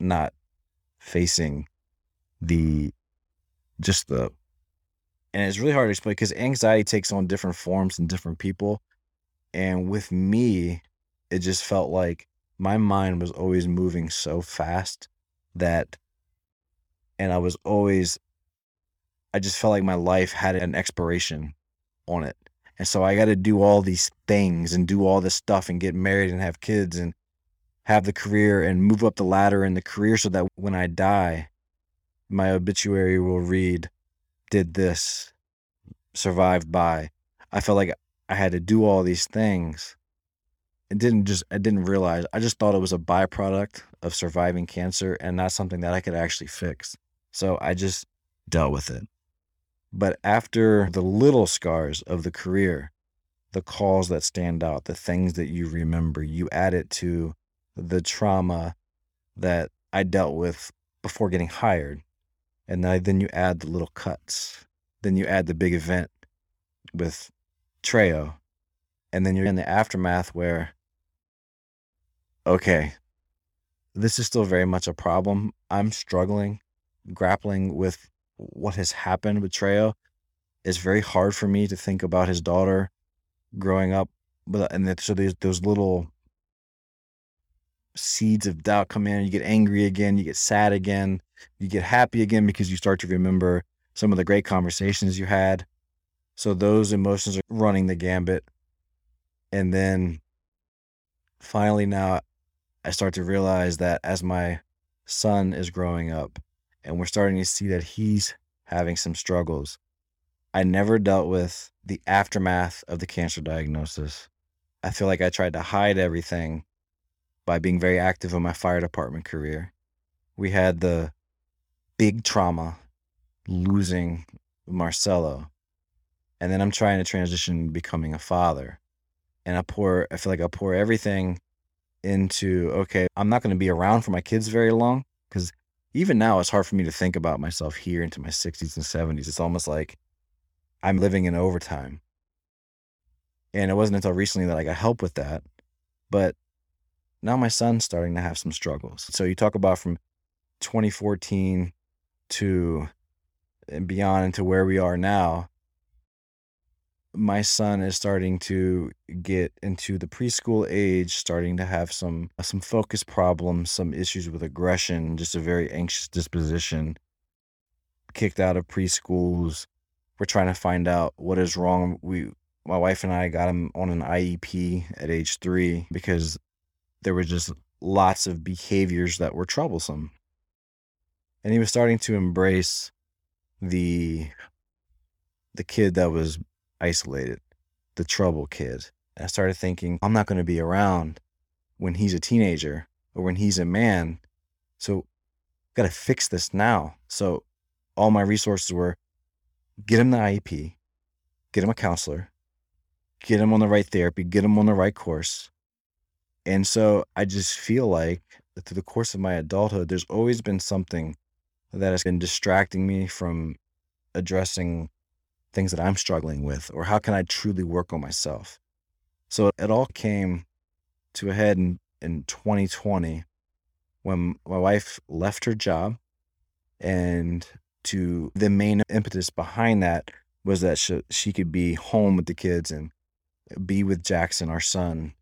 not facing the, just the, and it's really hard to explain because anxiety takes on different forms in different people. And with me, it just felt like my mind was always moving so fast that, and I was always, I just felt like my life had an expiration on it. And so I got to do all these things and do all this stuff and get married and have kids and have the career and move up the ladder in the career so that when I die, my obituary will read, did this, survived by. I felt like I had to do all these things. It didn't just, I didn't realize, I just thought it was a byproduct of surviving cancer and not something that I could actually fix. So I just dealt with it. But after the little scars of the career, the calls that stand out, the things that you remember, you add it to the trauma that I dealt with before getting hired. And then you add the little cuts. Then you add the big event with Trejo. And then you're in the aftermath where, okay, this is still very much a problem. I'm struggling, grappling with what has happened with Trejo. It's very hard for me to think about his daughter growing up. But, and so there's those little seeds of doubt come in. You get angry again. You get sad again. You get happy again because you start to remember some of the great conversations you had. So those emotions are running the gambit. And then finally now I start to realize that as my son is growing up and we're starting to see that he's having some struggles, I never dealt with the aftermath of the cancer diagnosis. I feel like I tried to hide everything by being very active in my fire department career. We had the big trauma, losing Marcelo. And then I'm trying to transition to becoming a father. And I pour, I feel like I pour everything into, okay, I'm not going to be around for my kids very long, because even now it's hard for me to think about myself here into my sixties and seventies. It's almost like I'm living in overtime. And it wasn't until recently that I got help with that. But now my son's starting to have some struggles. So you talk about from twenty fourteen to and beyond into where we are now, my son is starting to get into the preschool age, starting to have some some focus problems, some issues with aggression, just a very anxious disposition, kicked out of preschools. We're trying to find out what is wrong. We, my wife and I got him on an I E P at age three because there were just lots of behaviors that were troublesome. And he was starting to embrace the the kid that was isolated, the trouble kid. And I started thinking, I'm not going to be around when he's a teenager or when he's a man. So I've got to fix this now. So all my resources were get him the I E P, get him a counselor, get him on the right therapy, get him on the right course. And so I just feel like through the course of my adulthood, there's always been something that has been distracting me from addressing things that I'm struggling with, or how can I truly work on myself? So it all came to a head in, in twenty twenty when my wife left her job, and to the main impetus behind that was that she, she could be home with the kids and be with Jackson, our son,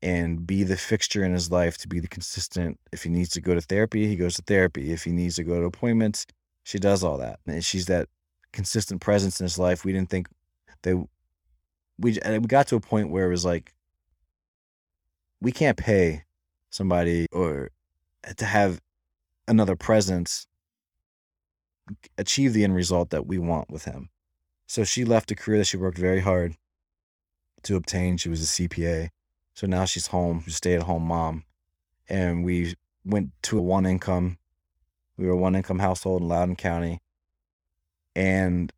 and be the fixture in his life, to be the consistent. If he needs to go to therapy, he goes to therapy. If he needs to go to appointments, she does all that. And she's that consistent presence in his life. We didn't think they, we, we got to a point where it was like, we can't pay somebody or to have another presence achieve the end result that we want with him. So she left a career that she worked very hard to obtain. She was a C P A. So now she's home, she's a stay-at-home mom. And we went to a one-income, we were a one-income household in Loudoun County. And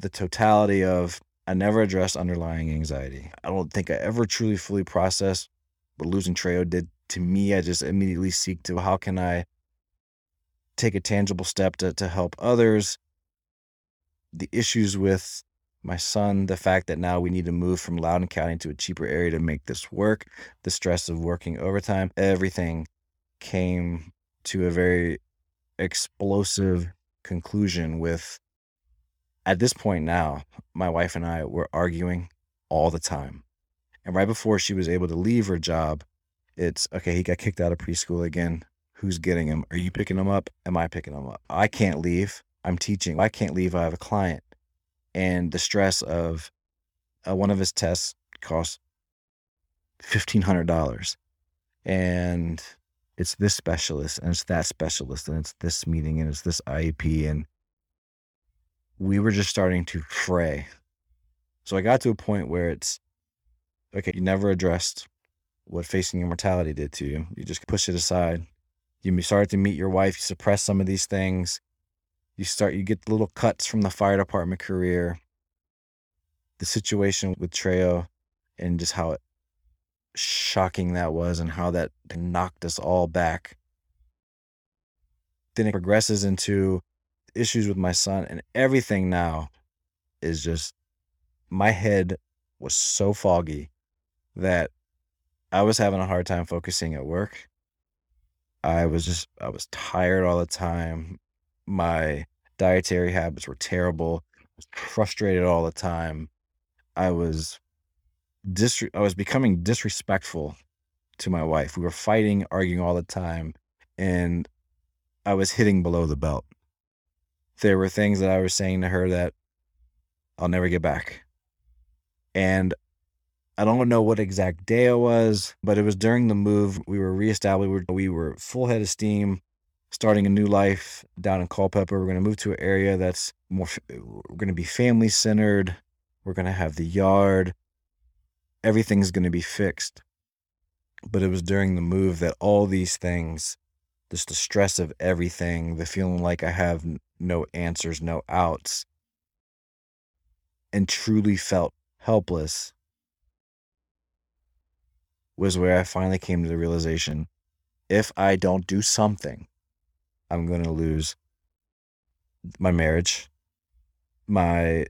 the totality of, I never addressed underlying anxiety. I don't think I ever truly fully processed what losing Trejo did to me. I just immediately seek to, how can I take a tangible step to, to help others? The issues with my son, the fact that now we need to move from Loudoun County to a cheaper area to make this work, the stress of working overtime, everything came to a very explosive conclusion with, at this point now, my wife and I were arguing all the time. And right before she was able to leave her job, it's, okay, he got kicked out of preschool again. Who's getting him? Are you picking him up? Am I picking him up? I can't leave. I'm teaching. I can't leave. I have a client. And the stress of uh, one of his tests cost fifteen hundred dollars. And it's this specialist, and it's that specialist, and it's this meeting, and it's this I E P, and we were just starting to fray. So I got to a point where it's, okay, you never addressed what facing your mortality did to you. You just push it aside. You started to meet your wife. You suppress some of these things. You start, you get the little cuts from the fire department career. The situation with Trejo and just how it shocking that was and how that knocked us all back. Then it progresses into issues with my son, and everything now is just, my head was so foggy that I was having a hard time focusing at work. I was just, I was tired all the time. My dietary habits were terrible. I was frustrated all the time. I was, dis- I was becoming disrespectful to my wife. We were fighting, arguing all the time, and I was hitting below the belt. There were things that I was saying to her that I'll never get back. And I don't know what exact day it was, but it was during the move. We were reestablished. We were full head of steam, starting a new life down in Culpeper. We're going to move to an area that's more, we're going to be family-centered. We're going to have the yard. Everything's going to be fixed. But it was during the move that all these things, just the stress of everything, the feeling like I have no answers, no outs, and truly felt helpless, was where I finally came to the realization, if I don't do something, I'm going to lose my marriage. My,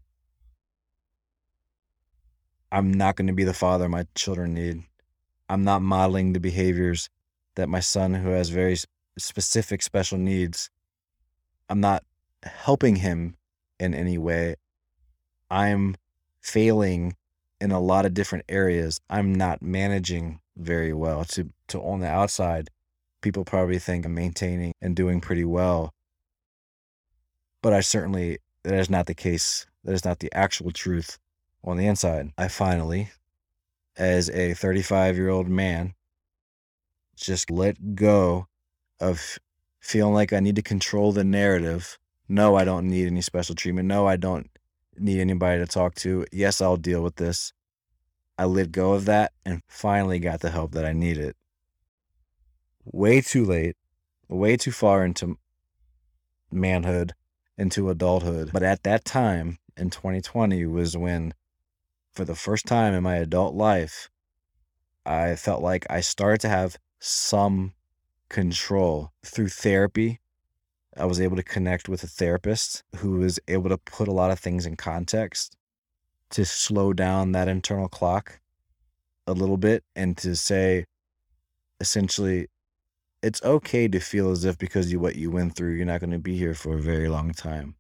I'm not going to be the father my children need. I'm not modeling the behaviors that my son, who has very specific special needs, I'm not helping him in any way. I'm failing in a lot of different areas. I'm not managing very well. To, to on the outside, people probably think I'm maintaining and doing pretty well. But I certainly, that is not the case. That is not the actual truth on the inside. I finally, as a thirty-five-year-old man, just let go of feeling like I need to control the narrative. No, I don't need any special treatment. No, I don't need anybody to talk to. Yes, I'll deal with this. I let go of that and finally got the help that I needed. Way too late, way too far into manhood, into adulthood. But at that time in twenty twenty was when, for the first time in my adult life, I felt like I started to have some control through therapy. I was able to connect with a therapist who was able to put a lot of things in context, to slow down that internal clock a little bit, and to say, essentially, it's okay to feel as if because you what you went through, you're not going to be here for a very long time.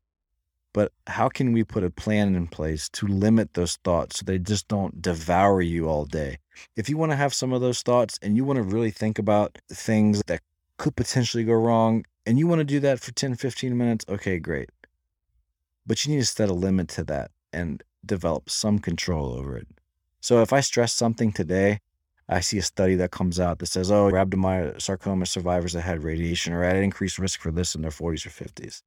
But how can we put a plan in place to limit those thoughts so they just don't devour you all day? If you want to have some of those thoughts and you want to really think about things that could potentially go wrong, and you want to do that for ten, fifteen minutes, okay, great. But you need to set a limit to that and develop some control over it. So if I stress something today, I see a study that comes out that says, oh, rhabdomyosarcoma survivors that had radiation are at an increased risk for this in their forties or fifties.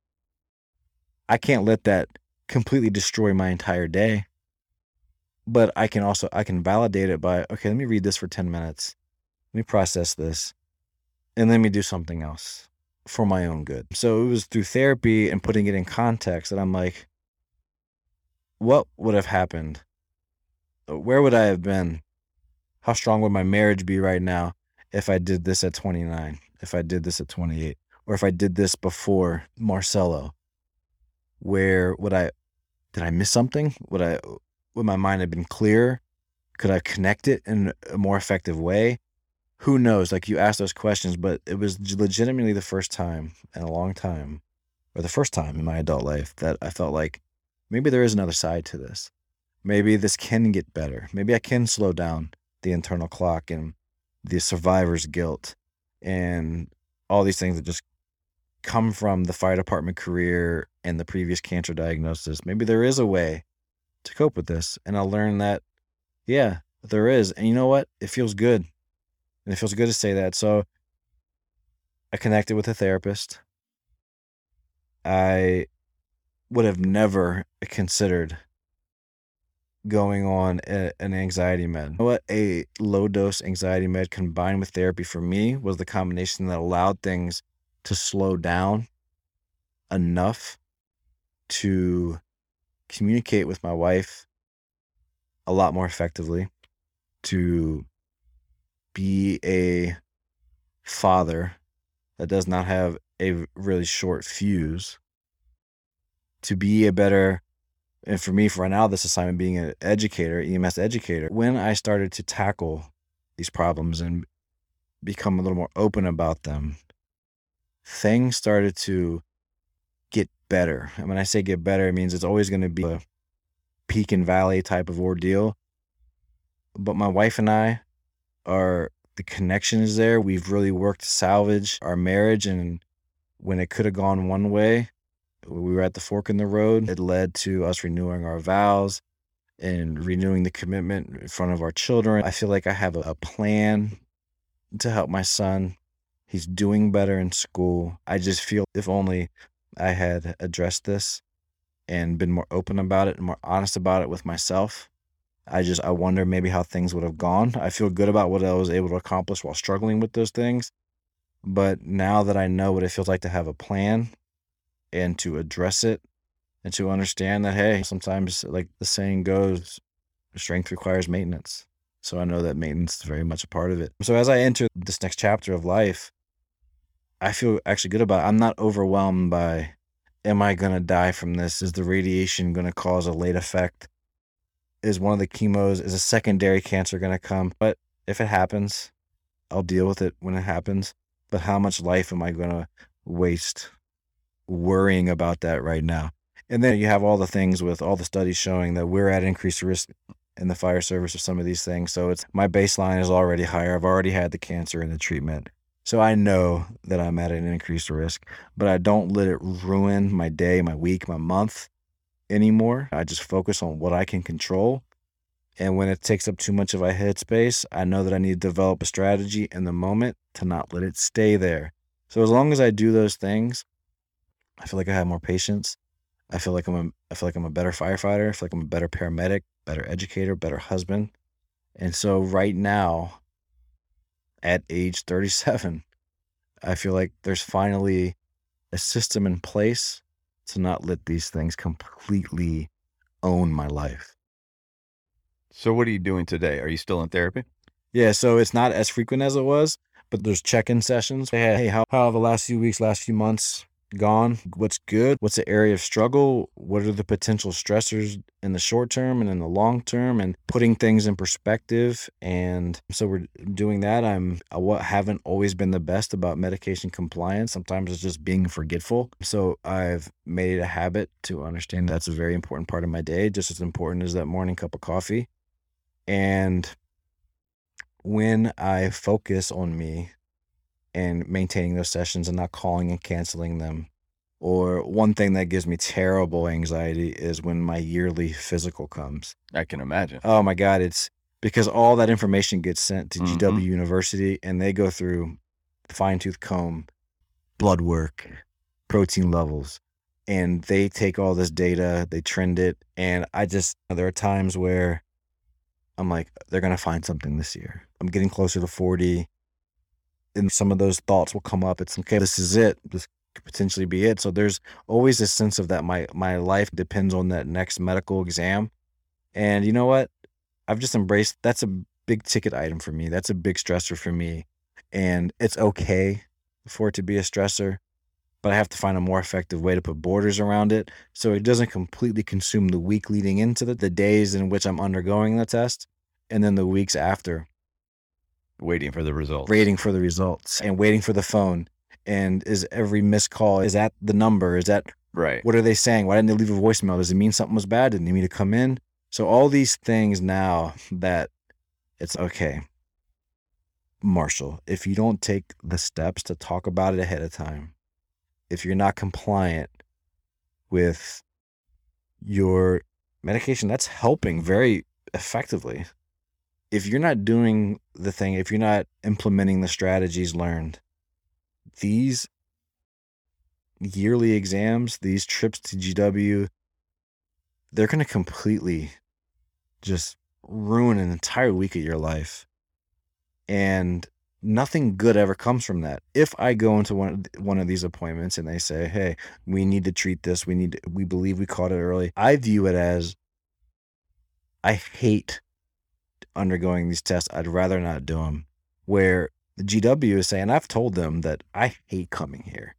I can't let that completely destroy my entire day, but I can also, I can validate it by, okay, let me read this for ten minutes. Let me process this and let me do something else for my own good. So it was through therapy and putting it in context that I'm like, what would have happened? Where would I have been? How strong would my marriage be right now if I did this at twenty-nine, if I did this at twenty-eight, or if I did this before Marcelo? Where would I, did I miss something? Would I, would my mind have been clearer? Could I connect it in a more effective way? Who knows? Like, you ask those questions, but it was legitimately the first time in a long time, or the first time in my adult life, that I felt like maybe there is another side to this. Maybe this can get better. Maybe I can slow down the internal clock and the survivor's guilt and all these things that just come from the fire department career and the previous cancer diagnosis. Maybe there is a way to cope with this. And I learned that, yeah, there is. And you know what? It feels good. And it feels good to say that. So I connected with a therapist. I would have never considered going on a, an anxiety med. You know what a low dose anxiety med combined with therapy for me was the combination that allowed things to slow down enough to communicate with my wife a lot more effectively, to be a father that does not have a really short fuse, to be a better, and for me, for right now, this assignment being an educator, E M S educator, when I started to tackle these problems and become a little more open about them, things started to get better. And when I say get better, it means it's always going to be a peak and valley type of ordeal. But my wife and I are, the connection is there. We've really worked to salvage our marriage. And when it could have gone one way, we were at the fork in the road. It led to us renewing our vows and renewing the commitment in front of our children. I feel like I have a plan to help my son. He's doing better in school. I just feel if only I had addressed this and been more open about it and more honest about it with myself. I just, I wonder maybe how things would have gone. I feel good about what I was able to accomplish while struggling with those things. But now that I know what it feels like to have a plan, and to address it, and to understand that, hey, sometimes, like the saying goes, strength requires maintenance. So I know that maintenance is very much a part of it. So as I enter this next chapter of life, I feel actually good about it. I'm not overwhelmed by, am I going to die from this? Is the radiation going to cause a late effect? Is one of the chemos, is a secondary cancer going to come? But if it happens, I'll deal with it when it happens. But how much life am I going to waste worrying about that right now? And then you have all the things with all the studies showing that we're at increased risk in the fire service of some of these things. So it's, my baseline is already higher. I've already had the cancer and the treatment. So I know that I'm at an increased risk, but I don't let it ruin my day, my week, my month anymore. I just focus on what I can control. And when it takes up too much of my headspace, I know that I need to develop a strategy in the moment to not let it stay there. So as long as I do those things, I feel like I have more patience. I feel like I'm a, I feel like I'm a better firefighter. I feel like I'm a better paramedic, better educator, better husband. And so right now, at age thirty-seven, I feel like there's finally a system in place to not let these things completely own my life. So what are you doing today? Are you still in therapy? Yeah, so it's not as frequent as it was, but there's check-in sessions. Hey, hey how, how are the last few weeks, last few months gone? What's good? What's the area of struggle? What are the potential stressors in the short term and in the long term, and putting things in perspective? And so we're doing that. I'm, I haven't always been the best about medication compliance. Sometimes it's just being forgetful. So I've made it a habit to understand that's a very important part of my day, just as important as that morning cup of coffee. And when I focus on me and maintaining those sessions and not calling and canceling them. Or one thing that gives me terrible anxiety is when my yearly physical comes. I can imagine. Oh my God, it's because all that information gets sent to mm-hmm. G W University, and they go through fine tooth comb, blood work, protein levels, and they take all this data, they trend it. And I just, there are times where I'm like, they're going to find something this year. I'm getting closer to forty. And some of those thoughts will come up. It's okay, this is it. This could potentially be it. So there's always a sense of that my my life depends on that next medical exam. And you know what? I've just embraced, that's a big ticket item for me. That's a big stressor for me. And it's okay for it to be a stressor, but I have to find a more effective way to put borders around it so it doesn't completely consume the week leading into the, the days in which I'm undergoing the test, and then the weeks after. Waiting for the results. Waiting for the results and waiting for the phone. And is every missed call, is that the number? Is that, right? What are they saying? Why didn't they leave a voicemail? Does it mean something was bad? Didn't they mean to come in? So all these things now that it's okay, Marshall, if you don't take the steps to talk about it ahead of time, if you're not compliant with your medication, that's helping very effectively. If you're not doing the thing, if you're not implementing the strategies learned, these yearly exams, these trips to G W, they're going to completely just ruin an entire week of your life. And nothing good ever comes from that. If I go into one, one of these appointments and they say, hey, we need to treat this, we need to, we believe we caught it early, I view it as, I hate undergoing these tests. I'd rather not do them. where the G W is saying, I've told them that I hate coming here.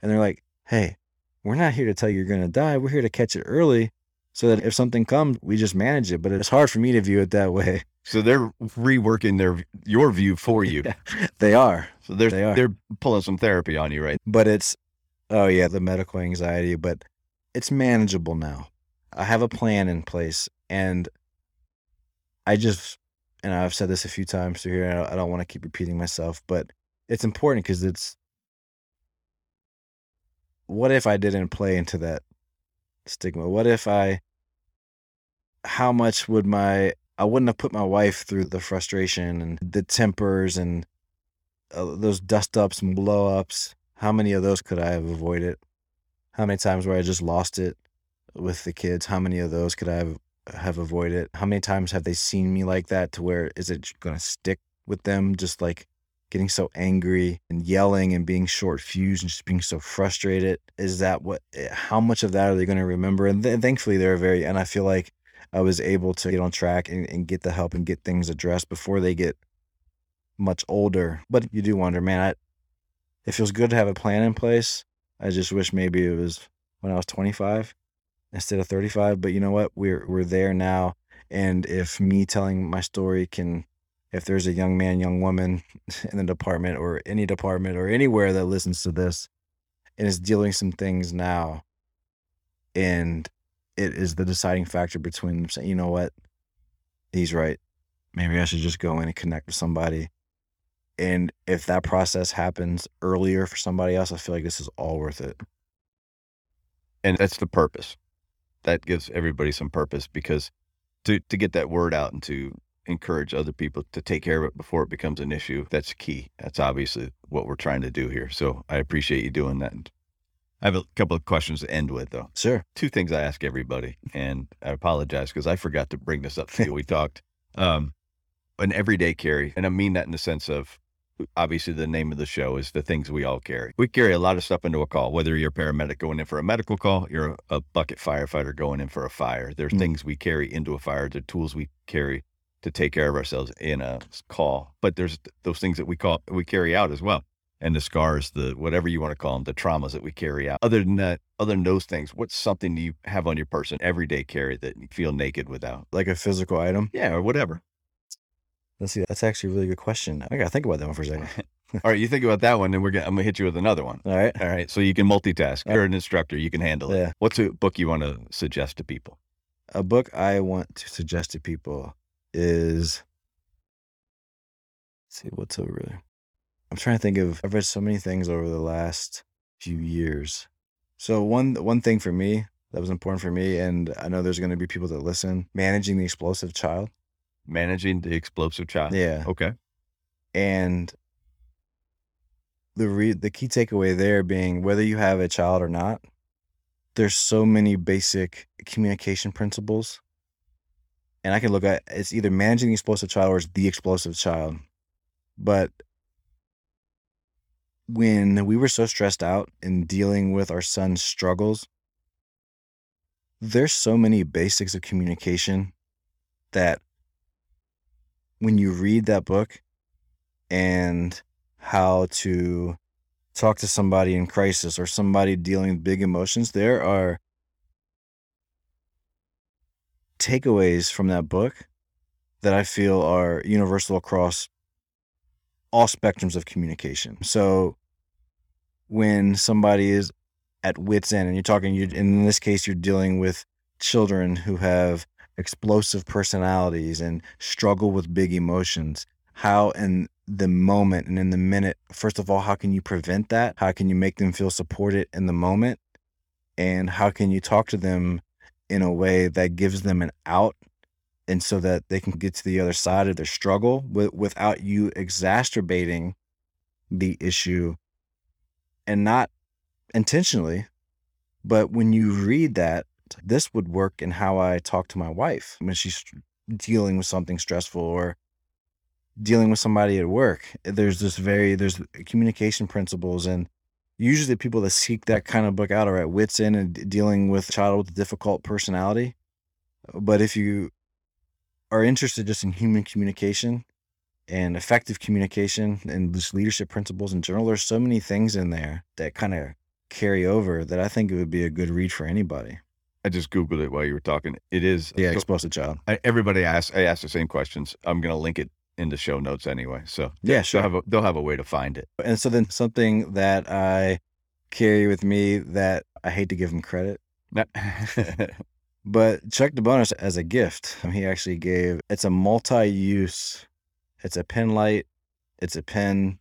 And they're like, hey, we're not here to tell you you're going to die. We're here to catch it early so that if something comes, we just manage it. But it's hard for me to view it that way. So they're reworking their your view for you. They are. So they're, they are. They're pulling some therapy on you, right? But it's, oh yeah, the medical anxiety, but it's manageable now. I have a plan in place, and I just, and I've said this a few times through here, and I don't want to keep repeating myself, but it's important because it's, what if I didn't play into that stigma? What if I, how much would my, I wouldn't have put my wife through the frustration and the tempers and uh, those dust-ups and blow-ups. How many of those could I have avoided? How many times where I just lost it with the kids? How many of those could I have, have avoided? How many times have they seen me like that to where is it going to stick with them? Just like getting so angry and yelling and being short-fused and just being so frustrated. Is that what, how much of that are they going to remember? And th- thankfully they're very, and I feel like I was able to get on track and, and get the help and get things addressed before they get much older. But you do wonder, man, I, it feels good to have a plan in place. I just wish maybe it was when I was twenty-five instead of thirty-five. But you know what? We're we're there now. And if me telling my story can, if there's a young man, young woman in the department or any department or anywhere that listens to this and is dealing some things now, and it is the deciding factor between them saying, you know what? He's right. Maybe I should just go in and connect with somebody. And if that process happens earlier for somebody else, I feel like this is all worth it. And that's the purpose. That gives everybody some purpose, because to, to get that word out and to encourage other people to take care of it before it becomes an issue, that's key. That's obviously what we're trying to do here. So I appreciate you doing that. I have a couple of questions to end with, though. Sure. Two things I ask everybody, and I apologize because I forgot to bring this up to you. We talked. Um, an everyday carry, and I mean that in the sense of, obviously the name of the show is The Things We All Carry. We carry a lot of stuff into a call, whether you're a paramedic going in for a medical call, you're a bucket firefighter going in for a fire. There's mm-hmm. things we carry into a fire, the tools we carry to take care of ourselves in a call. But there's those things that we call, we carry out as well. And the scars, the whatever you want to call them, the traumas that we carry out. Other than that, other than those things, what's something you have on your person everyday carry that you feel naked without? Like a physical item? Yeah, or whatever. Let's see. That's actually a really good question. I got to think about that one for a second. All right. You think about that one, then we're gonna, I'm going to hit you with another one. All right. All right. So you can multitask. Right. You're an instructor. You can handle yeah. it. What's a book you want to suggest to people? A book I want to suggest to people is, let's see, what's over really, I'm trying to think of, I've read so many things over the last few years. So one, one thing for me that was important for me, and I know there's going to be people that listen, Managing the Explosive Child. Managing the Explosive Child. Yeah. Okay. And the re- the key takeaway there being, whether you have a child or not, there's so many basic communication principles. And I can look at, it's either Managing the Explosive Child or it's The Explosive Child. But when we were so stressed out in dealing with our son's struggles, there's so many basics of communication that when you read that book and how to talk to somebody in crisis or somebody dealing with big emotions, there are takeaways from that book that I feel are universal across all spectrums of communication. So when somebody is at wit's end and you're talking, you in this case, you're dealing with children who have explosive personalities and struggle with big emotions. How in the moment and in the minute, first of all, how can you prevent that? How can you make them feel supported in the moment? And how can you talk to them in a way that gives them an out, and so that they can get to the other side of their struggle w- without you exacerbating the issue, and not intentionally. But when you read that, this would work in how I talk to my wife when she's dealing with something stressful or dealing with somebody at work. There's this very, there's communication principles, and usually the people that seek that kind of book out are at wit's end and dealing with a child with a difficult personality. But if you are interested just in human communication, and effective communication and just leadership principles in general. There's so many things in there that kind of carry over that I think it would be a good read for anybody. I just Googled it while you were talking. It is. Yeah, Explosive Child. I, everybody asks, I ask the same questions. I'm going to link it in the show notes anyway. So yeah, sure. They'll have, a, they'll have a way to find it. And so then something that I carry with me that I hate to give him credit, no. but Chuck DeBonis as a gift, he actually gave, it's a multi-use, it's a pen light, it's a pen,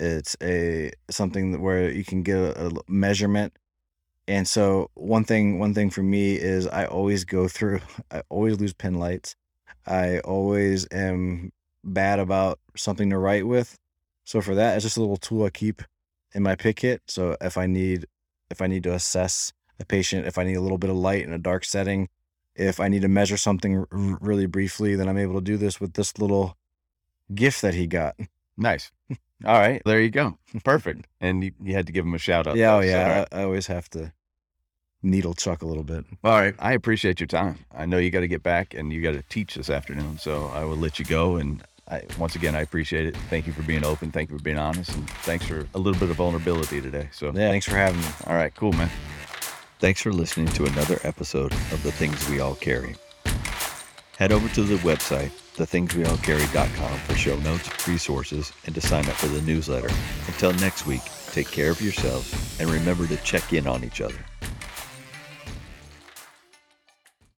it's a something that where you can get a, a measurement. And so one thing, one thing for me is I always go through, I always lose pen lights. I always am bad about something to write with. So for that, it's just a little tool I keep in my pick kit. So if I need, if I need to assess a patient, if I need a little bit of light in a dark setting, if I need to measure something r- really briefly, then I'm able to do this with this little gift that he got. Nice. All right. There you go. Perfect. And you, you had to give him a shout out. Yeah. Oh yeah. So, right. I, I always have to needle Chuck a little bit. All right. I appreciate your time. I know you got to get back and you got to teach this afternoon. So I will let you go. And I, once again, I appreciate it. Thank you for being open. Thank you for being honest. And thanks for a little bit of vulnerability today. So yeah, thanks for having me. All right. Cool, man. Thanks for listening to another episode of The Things We All Carry. Head over to the website, the things we all carry dot com, for show notes, resources, and to sign up for the newsletter. Until next week, take care of yourselves and remember to check in on each other.